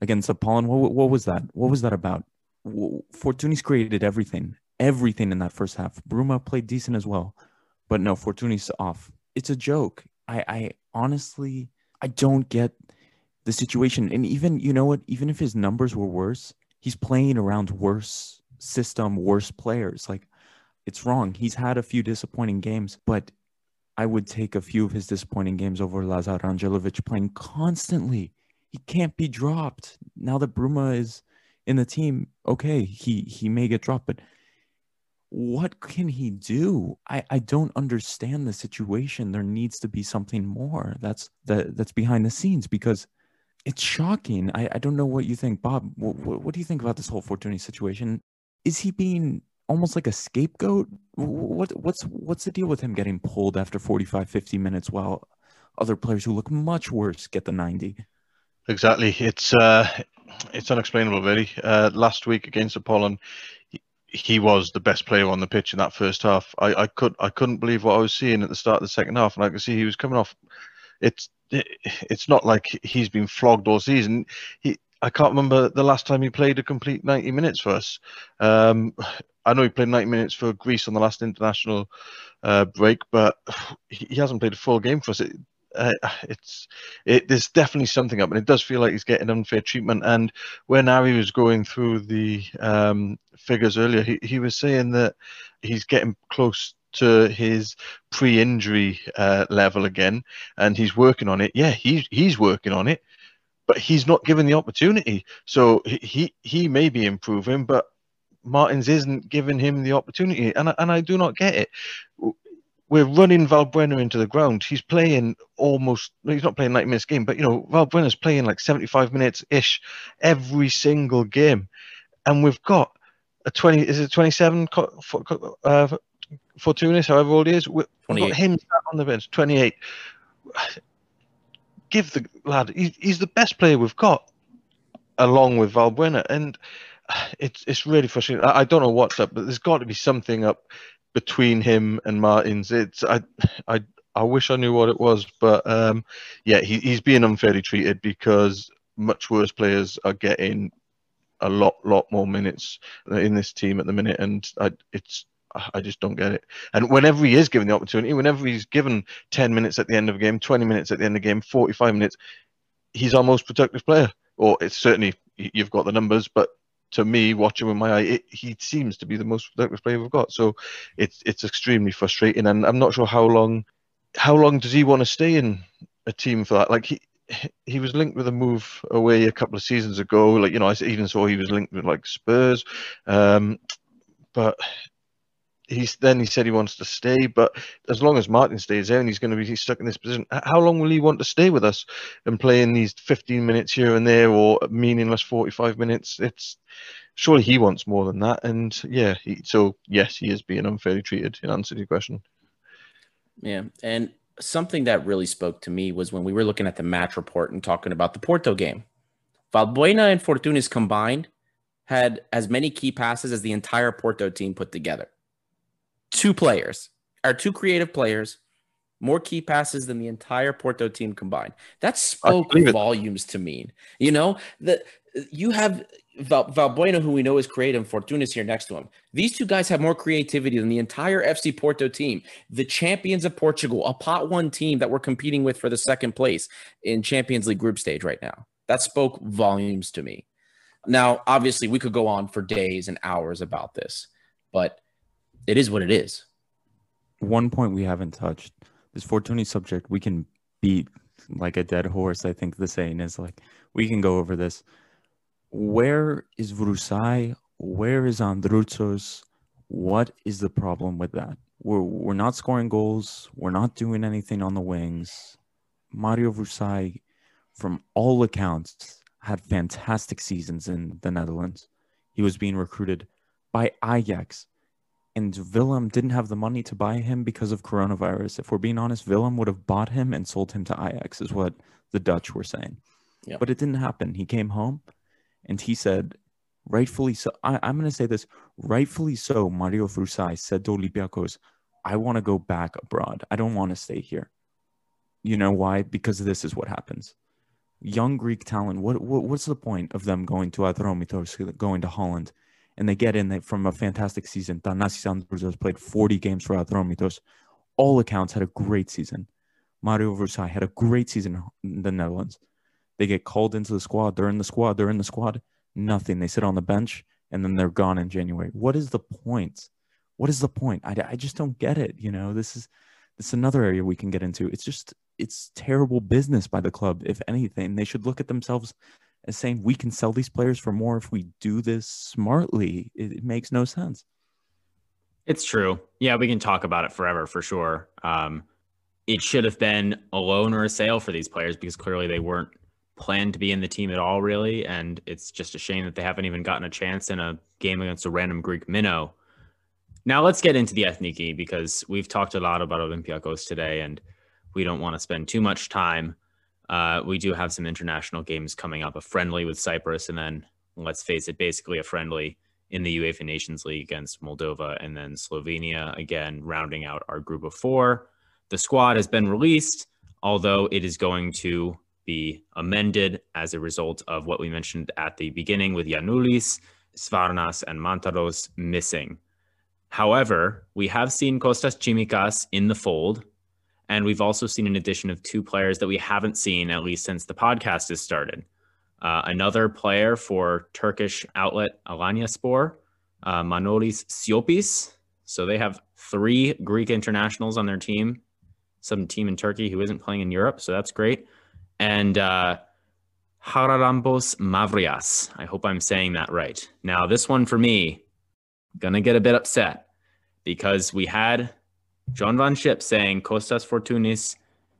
Against Apollon, what, what was that? What was that about? Fortunis created everything, everything in that first half. Bruma played decent as well. But no, Fortunis off. It's a joke. I, I honestly, I don't get the situation. And even, you know what, even if his numbers were worse, he's playing around worse system, worse players. Like, it's wrong. He's had a few disappointing games, but I would take a few of his disappointing games over Lazar Angelovic playing constantly. He can't be dropped. Now that Bruma is in the team, okay, he, he may get dropped, but what can he do? I, I don't understand the situation. There needs to be something more that's that, that's behind the scenes because it's shocking. I, I don't know what you think. Bob, what, what do you think about this whole Fortuny situation? Is he being almost like a scapegoat? What what's what's the deal with him getting pulled after forty-five, fifty minutes while other players who look much worse get the ninety? Exactly. It's uh it's unexplainable, really. Uh, last week against Apollon, he, he was the best player on the pitch in that first half. I, I could I couldn't believe what I was seeing at the start of the second half, and I could see he was coming off. It's it, it's not like he's been flogged all season. He I can't remember the last time he played a complete ninety minutes for us. Um, I know he played ninety minutes for Greece on the last international uh, break, but he hasn't played a full game for us. It, Uh, it's it, there's definitely something up, and it does feel like he's getting unfair treatment. And when Ari was going through the um, figures earlier, he, he was saying that he's getting close to his pre-injury uh, level again, and he's working on it. Yeah, he, he's working on it, but he's not given the opportunity. So he he may be improving, but Martins isn't giving him the opportunity, and I, and I do not get it. We're running Valbuena into the ground. He's playing almost, he's not playing ninety minutes a game, but, you know, Valbuena's playing like seventy-five minutes-ish every single game. And we've got a twenty, is it twenty-seven, uh, Fortounis, however old he is? We've got him on the bench, twenty-eight. Give the lad, he's, he's the best player we've got, along with Valbuena. And it's, it's really frustrating. I, I don't know what's up, but there's got to be something up between him and Martins. It's I, I, I wish I knew what it was, but um, yeah, he, he's being unfairly treated because much worse players are getting a lot, lot more minutes in this team at the minute, and I, it's, I just don't get it. And whenever he is given the opportunity, whenever he's given ten minutes at the end of a game, twenty minutes at the end of the game, forty-five minutes, he's our most productive player. Or it's certainly, you've got the numbers, but to me, watching with my eye, it, he seems to be the most productive player we've got. So it's it's extremely frustrating, and I'm not sure how long how long does he want to stay in a team for that. Like he he was linked with a move away a couple of seasons ago. Like, you know, I even saw he was linked with like Spurs, um, but he's then he said he wants to stay. But as long as Martin stays there and he's going to be stuck in this position, how long will he want to stay with us and play in these fifteen minutes here and there or meaningless forty-five minutes? It's surely he wants more than that. And yeah, he, so yes, he is being unfairly treated, in answer to your question. Yeah, and something that really spoke to me was when we were looking at the match report and talking about the Porto game. Valbuena and Fortounis combined had as many key passes as the entire Porto team put together. Two players, or two creative players, more key passes than the entire Porto team combined. That spoke volumes to me. You know, the, you have Val, Valbuena, who we know is creative, and Fortounis here next to him. These two guys have more creativity than the entire F C Porto team, the champions of Portugal, a pot one team that we're competing with for the second place in Champions League group stage right now. That spoke volumes to me. Now, obviously, we could go on for days and hours about this, but it is what it is. One point we haven't touched, this Fortounis subject, we can beat like a dead horse. I think the saying is like, we can go over this. Where is Vrušaj? Where is Andrutsos? What is the problem with that? We're, we're not scoring goals. We're not doing anything on the wings. Mario Vrušaj, from all accounts, had fantastic seasons in the Netherlands. He was being recruited by Ajax. And Willem didn't have the money to buy him because of coronavirus. If we're being honest, Willem would have bought him and sold him to Ajax, is what the Dutch were saying. Yeah. But it didn't happen. He came home and he said, rightfully so, I, I'm going to say this, rightfully so, Mario Vrušaj said to Olympiakos, I want to go back abroad. I don't want to stay here. You know why? Because this is what happens. Young Greek talent, what, what what's the point of them going to Atromitos, going to Holland? And they get in they, from a fantastic season. Thanasis Andruzos played forty games for Atromitos. All accounts had a great season. Mario Vrušaj had a great season in the Netherlands. They get called into the squad. They're in the squad. They're in the squad. Nothing. They sit on the bench, and then they're gone in January. What is the point? What is the point? I, I just don't get it. You know, this is this is another area we can get into. It's just it's terrible business by the club. If anything, they should look at themselves as saying we can sell these players for more if we do this smartly. It, it makes no sense. It's true. Yeah, we can talk about it forever for sure. Um, it should have been a loan or a sale for these players because clearly they weren't planned to be in the team at all, really. And it's just a shame that they haven't even gotten a chance in a game against a random Greek minnow. Now let's get into the Ethniki because we've talked a lot about Olympiakos today and we don't want to spend too much time Uh, we do have some international games coming up, a friendly with Cyprus, and then, let's face it, basically a friendly in the UEFA Nations League against Moldova, and then Slovenia, again, rounding out our group of four. The squad has been released, although it is going to be amended as a result of what we mentioned at the beginning with Giannoulis, Svarnas, and Mantalos missing. However, we have seen Kostas Tsimikas in the fold, and we've also seen an addition of two players that we haven't seen, at least since the podcast has started. Uh, another player for Turkish outlet Alanyaspor, uh, Manolis Siopis. So they have three Greek internationals on their team, some team in Turkey who isn't playing in Europe, so that's great. And uh, Hararambos Mavrias. I hope I'm saying that right. Now, this one for me, going to get a bit upset because we had John Van Schip saying Kostas Fortounis,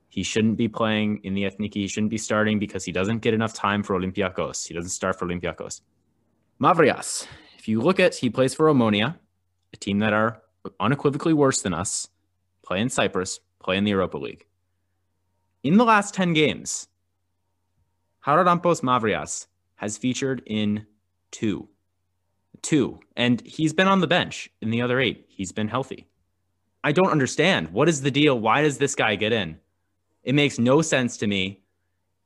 he shouldn't be playing in the Ethniki. He shouldn't be starting because he doesn't get enough time for Olympiakos. He doesn't start for Olympiakos. Mavrias, if you look at, he plays for Omonia, a team that are unequivocally worse than us, play in Cyprus, play in the Europa League. In the last ten games, Hararampos Mavrias has featured in two. Two. And he's been on the bench in the other eight. He's been healthy. I don't understand. What is the deal? Why does this guy get in? It makes no sense to me.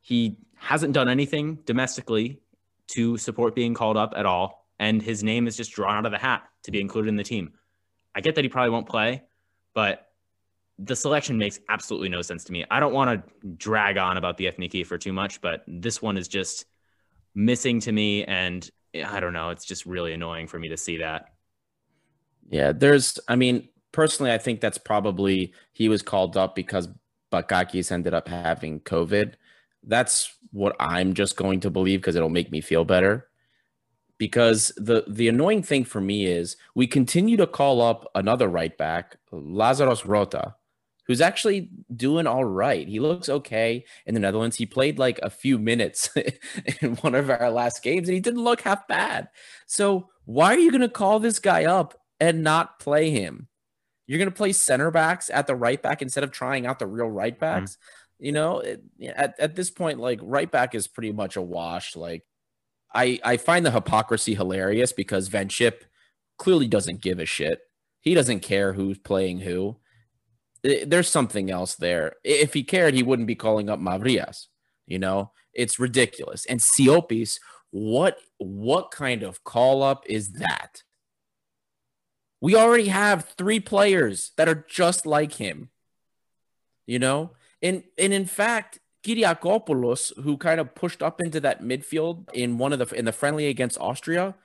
He hasn't done anything domestically to support being called up at all, and his name is just drawn out of the hat to be included in the team. I get that he probably won't play, but the selection makes absolutely no sense to me. I don't want to drag on about the Ethniki for too much, but this one is just missing to me, and I don't know. It's just really annoying for me to see that. Yeah, there's, I mean, personally, I think that's probably he was called up because Bakakis ended up having COVID. That's what I'm just going to believe because it'll make me feel better. Because the, the annoying thing for me is we continue to call up another right back, Lazaros Rota, who's actually doing all right. He looks okay in the Netherlands. He played like a few minutes in one of our last games, and he didn't look half bad. So why are you going to call this guy up and not play him? You're going to play center backs at the right back instead of trying out the real right backs. Mm-hmm. You know, it, at, at this point, like right back is pretty much a wash. Like I, I find the hypocrisy hilarious because Van Schip clearly doesn't give a shit. He doesn't care who's playing who. It, there's something else there. If he cared, he wouldn't be calling up Mavrias. You know, it's ridiculous. And Siopis, what, what kind of call up is that? We already have three players that are just like him, you know? And, and in fact, Kyriakopoulos, who kind of pushed up into that midfield in one of the in the friendly against Austria,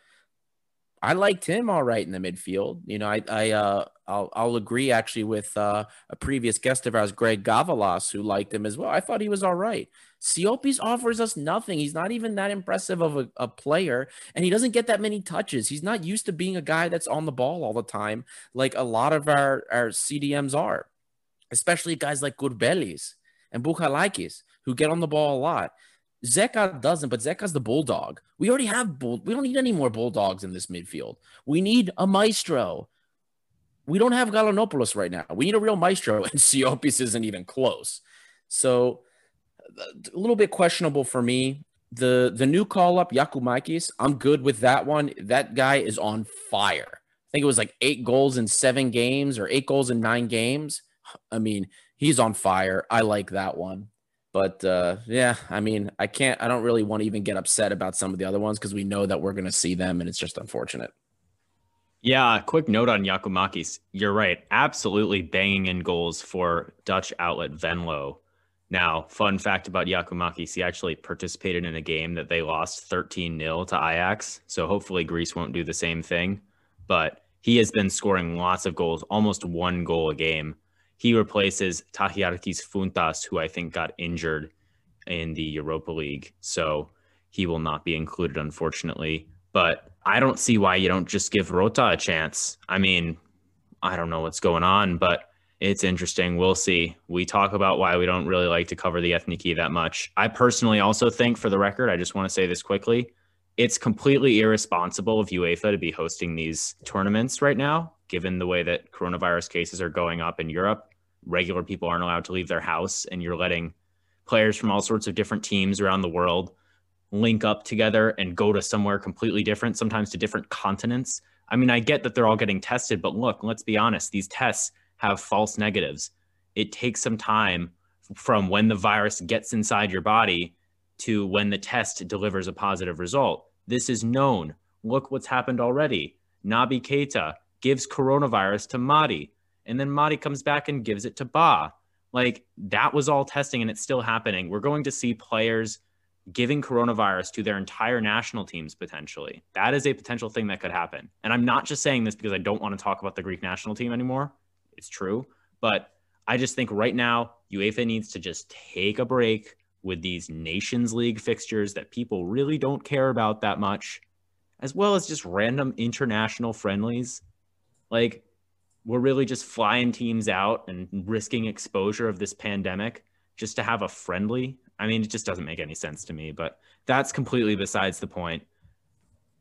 I liked him all right in the midfield. You know, I, I, uh, I'll, I'll agree actually with uh, a previous guest of ours, Greg Gavalas, who liked him as well. I thought he was all right. Siopis offers us nothing. He's not even that impressive of a, a player, and he doesn't get that many touches. He's not used to being a guy that's on the ball all the time, like a lot of our, our C D Ms are, especially guys like Kourbelis and Bouchalakis, who get on the ball a lot. Zeka doesn't, but Zeka's the bulldog. We already have bull. We don't need any more bulldogs in this midfield. We need a maestro. We don't have Gallinopoulos right now. We need a real maestro, and Siopis isn't even close. So a little bit questionable for me. The the new call-up, Yakumakis, I'm good with that one. That guy is on fire. I think it was like eight goals in seven games or eight goals in nine games. I mean, he's on fire. I like that one. But, uh, yeah, I mean, I can't – I don't really want to even get upset about some of the other ones because we know that we're going to see them, and it's just unfortunate. Yeah, quick note on Yakumakis. You're right. Absolutely banging in goals for Dutch outlet Venlo. Now, fun fact about Yakumakis, he actually participated in a game that they lost thirteen nil to Ajax, so hopefully Greece won't do the same thing. But he has been scoring lots of goals, almost one goal a game. He replaces Tahiarkis Funtas, who I think got injured in the Europa League. So he will not be included, unfortunately. But I don't see why you don't just give Rota a chance. I mean, I don't know what's going on, but it's interesting. We'll see. We talk about why we don't really like to cover the Ethniki that much. I personally also think, for the record, I just want to say this quickly. It's completely irresponsible of UEFA to be hosting these tournaments right now, given the way that coronavirus cases are going up in Europe. Regular people aren't allowed to leave their house, and you're letting players from all sorts of different teams around the world link up together and go to somewhere completely different, sometimes to different continents. I mean, I get that they're all getting tested, but look, let's be honest, these tests have false negatives. It takes some time from when the virus gets inside your body to when the test delivers a positive result. This is known. Look what's happened already. Naby Keita gives coronavirus to Mady, and then Mady comes back and gives it to Ba. Like, that was all testing, and it's still happening. We're going to see players giving coronavirus to their entire national teams, potentially. That is a potential thing that could happen. And I'm not just saying this because I don't want to talk about the Greek national team anymore. It's true. But I just think right now, UEFA needs to just take a break with these Nations League fixtures that people really don't care about that much, as well as just random international friendlies. Like, we're really just flying teams out and risking exposure of this pandemic just to have a friendly. I mean, it just doesn't make any sense to me, but that's completely besides the point.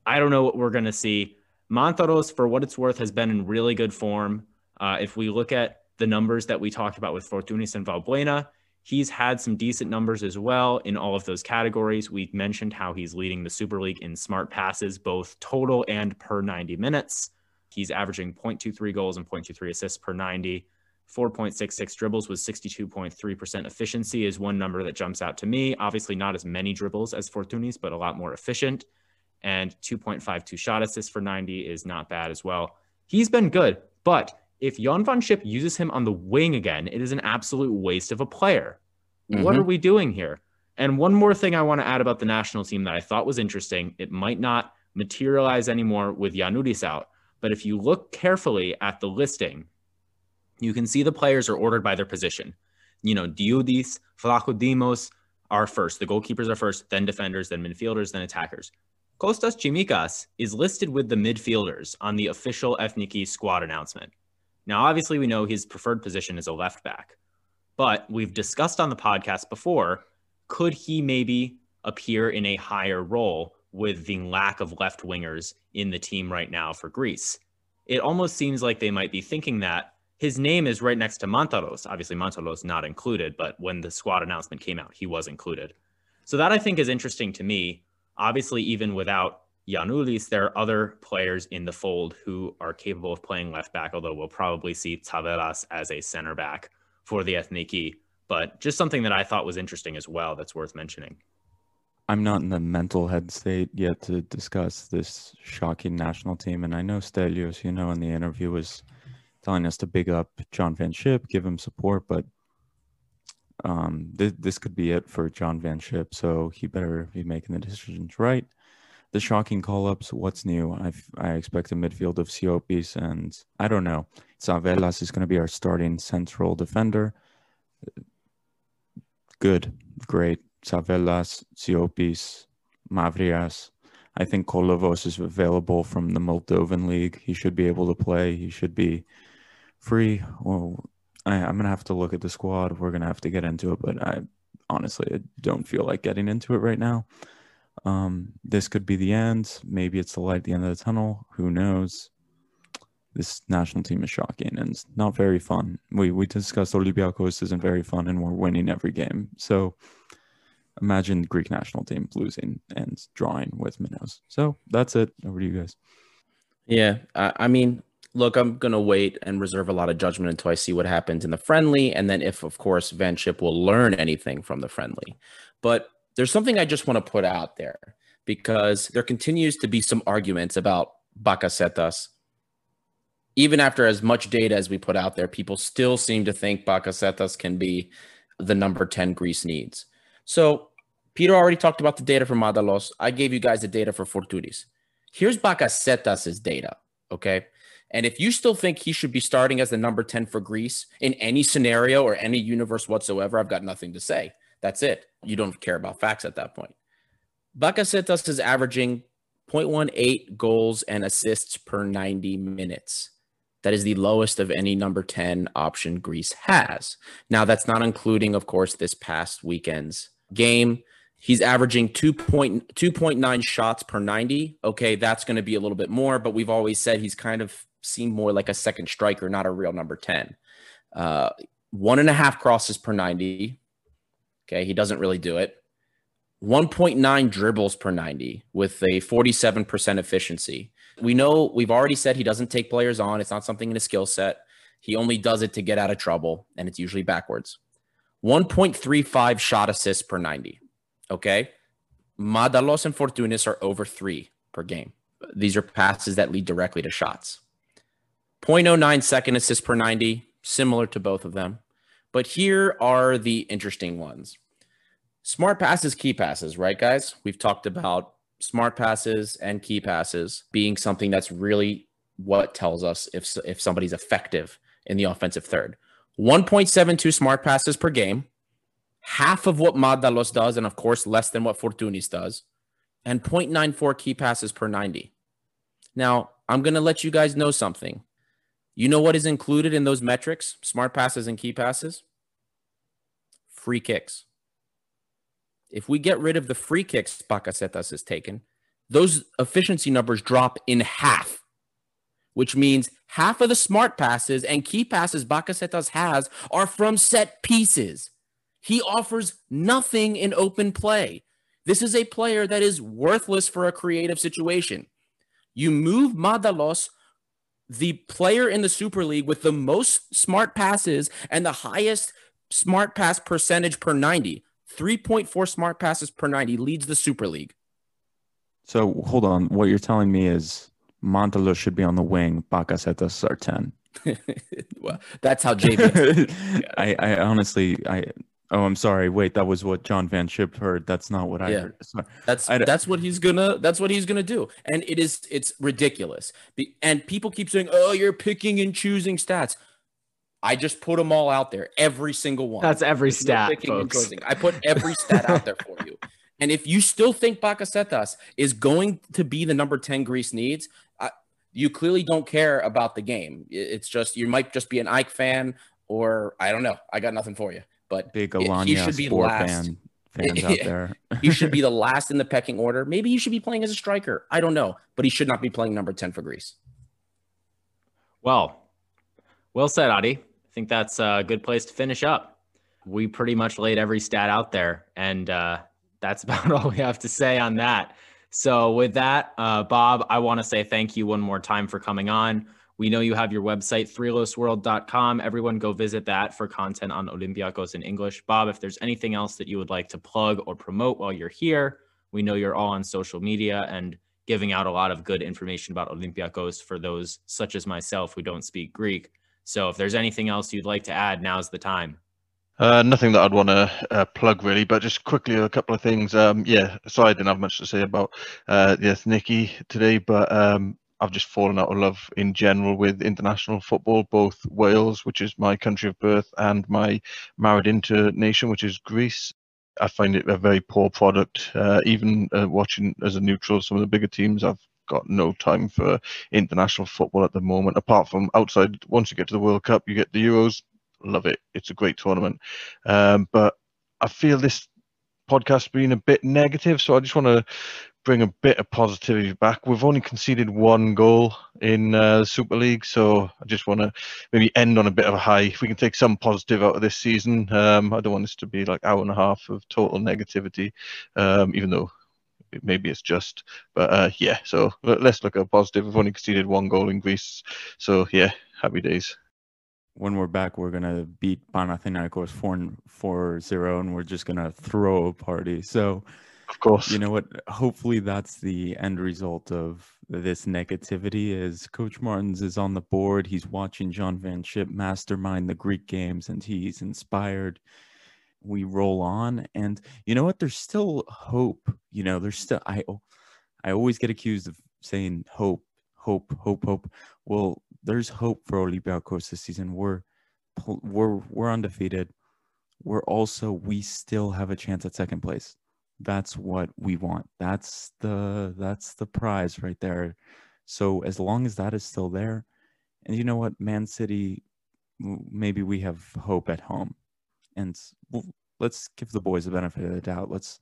I don't know what we're going to see. Mantalos, for what it's worth, has been in really good form. Uh, if we look at the numbers that we talked about with Fortounis and Valbuena, he's had some decent numbers as well in all of those categories. We mentioned how he's leading the Super League in smart passes, both total and per ninety minutes. He's averaging zero point two three goals and zero point two three assists per ninety. four point six six dribbles with sixty-two point three percent efficiency is one number that jumps out to me. Obviously not as many dribbles as Fortounis, but a lot more efficient. And two point five two shot assists for ninety is not bad as well. He's been good, but if Jan van Schip uses him on the wing again, it is an absolute waste of a player. Mm-hmm. What are we doing here? And one more thing I want to add about the national team that I thought was interesting, it might not materialize anymore with Giannoulis out, but if you look carefully at the listing, you can see the players are ordered by their position. You know, Diudis, Vlachodimos are first. The goalkeepers are first, then defenders, then midfielders, then attackers. Kostas Tsimikas is listed with the midfielders on the official Ethniki squad announcement. Now, obviously, we know his preferred position is a left back, but we've discussed on the podcast before, could he maybe appear in a higher role with the lack of left wingers in the team right now for Greece? It almost seems like they might be thinking that. His name is right next to Mantalos. Obviously, Mantalos not included, but when the squad announcement came out, he was included. So that, I think, is interesting to me. Obviously, even without Giannoulis, there are other players in the fold who are capable of playing left back, although we'll probably see Taveras as a center back for the Ethniki. But just something that I thought was interesting as well that's worth mentioning. I'm not in the mental head state yet to discuss this shocking national team. And I know Stelios, you know, in the interview was telling us to big up Jan van Schip, give him support, but um, th this could be it for Jan van Schip, so he better be making the decisions right. The shocking call-ups, what's new? I've, I expect a midfield of Siopis, and I don't know. Tsavelas is going to be our starting central defender. Good, great. Tsavelas, Siopis, Mavrias. I think Kolovos is available from the Moldovan League. He should be able to play. He should be free. Well, I, I'm going to have to look at the squad. We're going to have to get into it, but I honestly I don't feel like getting into it right now. Um, this could be the end. Maybe it's the light at the end of the tunnel. Who knows? This national team is shocking and it's not very fun. We, we discussed Olympiakos isn't very fun and we're winning every game. So imagine the Greek national team losing and drawing with minnows. So that's it. Over to you guys. Yeah, I mean, look, I'm going to wait and reserve a lot of judgment until I see what happens in the friendly. And then if, of course, Van Schip will learn anything from the friendly. But there's something I just want to put out there because there continues to be some arguments about Bakasetas. Even after as much data as we put out there, people still seem to think Bakasetas can be the number ten Greece needs. So Peter already talked about the data for Madalos. I gave you guys the data for Fortounis. Here's Bakasetas' data, okay? And if you still think he should be starting as the number ten for Greece in any scenario or any universe whatsoever, I've got nothing to say. That's it. You don't care about facts at that point. Bakasetas is averaging zero point one eight goals and assists per ninety minutes. That is the lowest of any number ten option Greece has. Now, that's not including, of course, this past weekend's game. He's averaging two point nine shots per ninety. Okay, that's going to be a little bit more, but we've always said he's kind of seemed more like a second striker, not a real number ten. Uh, one and a half crosses per ninety. Okay, he doesn't really do it. one point nine dribbles per ninety with a forty-seven percent efficiency. We know, we've already said he doesn't take players on. It's not something in his skill set. He only does it to get out of trouble, and it's usually backwards. one point three five shot assists per ninety, okay? Madalos and Fortounis are over three per game. These are passes that lead directly to shots. zero point zero nine second assists per ninety, similar to both of them. But here are the interesting ones. Smart passes, key passes, right, guys? We've talked about smart passes and key passes being something that's really what tells us if, if somebody's effective in the offensive third. one point seven two smart passes per game, half of what Mantalos does, and of course, less than what Fortounis does, and zero point nine four key passes per ninety. Now, I'm going to let you guys know something. You know what is included in those metrics, smart passes and key passes? Free kicks. If we get rid of the free kicks Bakasetas has taken, those efficiency numbers drop in half, which means half of the smart passes and key passes Bakasetas has are from set pieces. He offers nothing in open play. This is a player that is worthless for a creative situation. You move Madalos, the player in the Super League with the most smart passes and the highest smart pass percentage per ninety. three point four smart passes per ninety, leads the Super League. So, hold on. What you're telling me is Mantalos should be on the wing. Bakasetas are ten. Well, that's how J B... I, I honestly... I Oh, I'm sorry. Wait, that was what John Van Schip heard. That's not what I yeah. heard. Sorry. That's I, that's what he's gonna. That's what he's gonna do. And it is. It's ridiculous. And people keep saying, "Oh, you're picking and choosing stats." I just put them all out there, every single one. That's every stat, folks. I put every stat out there for you. And if you still think Bakasetas is going to be the number ten Greece needs, I, you clearly don't care about the game. It's just, you might just be an Ike fan, or I don't know. I got nothing for you. But big Alanya he should be last. Fan, fans out there. He should be the last in the pecking order. Maybe he should be playing as a striker. I don't know. But he should not be playing number ten for Greece. Well, well said, Adi. I think that's a good place to finish up. We pretty much laid every stat out there, and uh, that's about all we have to say on that. So with that, uh, Bob, I want to say thank you one more time for coming on. We know you have your website, three los world dot com. Everyone go visit that for content on Olympiakos in English. Bob, if there's anything else that you would like to plug or promote while you're here, we know you're all on social media and giving out a lot of good information about Olympiakos for those such as myself who don't speak Greek. So if there's anything else you'd like to add, now's the time. Uh, nothing that I'd want to uh, plug really, but just quickly a couple of things. Um, yeah, so I didn't have much to say about uh, yes, Nikki today, but um, I've just fallen out of love in general with international football, both Wales, which is my country of birth, and my married into nation, which is Greece. I find it a very poor product. Uh, even uh, watching as a neutral some of the bigger teams, I've got no time for international football at the moment, apart from outside. Once you get to the World Cup, you get the Euros, love it, it's a great tournament, um but I feel this podcast being a bit negative, so I just want to bring a bit of positivity back. We've only conceded one goal in uh, Super League, so I just want to maybe end on a bit of a high. If we can take some positive out of this season, um I don't want this to be like hour and a half of total negativity, um even though maybe it's just, but uh, yeah, so let's look at positive. We've only conceded one goal in Greece, so yeah, happy days. When we're back, we're going to beat Panathinaikos four zero, and we're just going to throw a party. So, of course, you know what? Hopefully that's the end result of this negativity, is Coach Martins is on the board. He's watching John Van Schip mastermind the Greek games, and he's inspired. We roll on, and you know what, there's still hope. You know, there's still, I I always get accused of saying hope, hope, hope, hope. Well, there's hope for Olympiakos this season. We're we're we're undefeated. We're also, we still have a chance at second place. That's what we want. That's the that's the prize right there. So as long as that is still there, and you know what, Man City, maybe we have hope at home. And we'll, let's give the boys the benefit of the doubt. Let's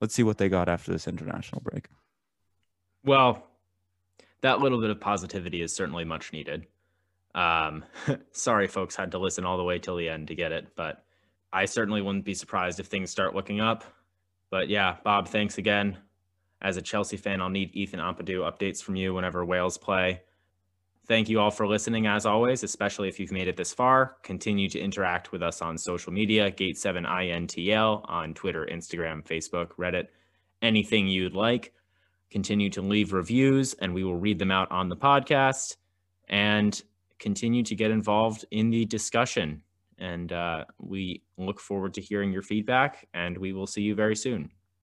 let's see what they got after this international break. Well, that little bit of positivity is certainly much needed. Um, sorry, folks, had to listen all the way till the end to get it. But I certainly wouldn't be surprised if things start looking up. But yeah, Bob, thanks again. As a Chelsea fan, I'll need Ethan Ampadu updates from you whenever Wales play. Thank you all for listening, as always, especially if you've made it this far. Continue to interact with us on social media, Gate seven I N T L, on Twitter, Instagram, Facebook, Reddit, anything you'd like. Continue to leave reviews, and we will read them out on the podcast. And continue to get involved in the discussion. And uh, we look forward to hearing your feedback, and we will see you very soon.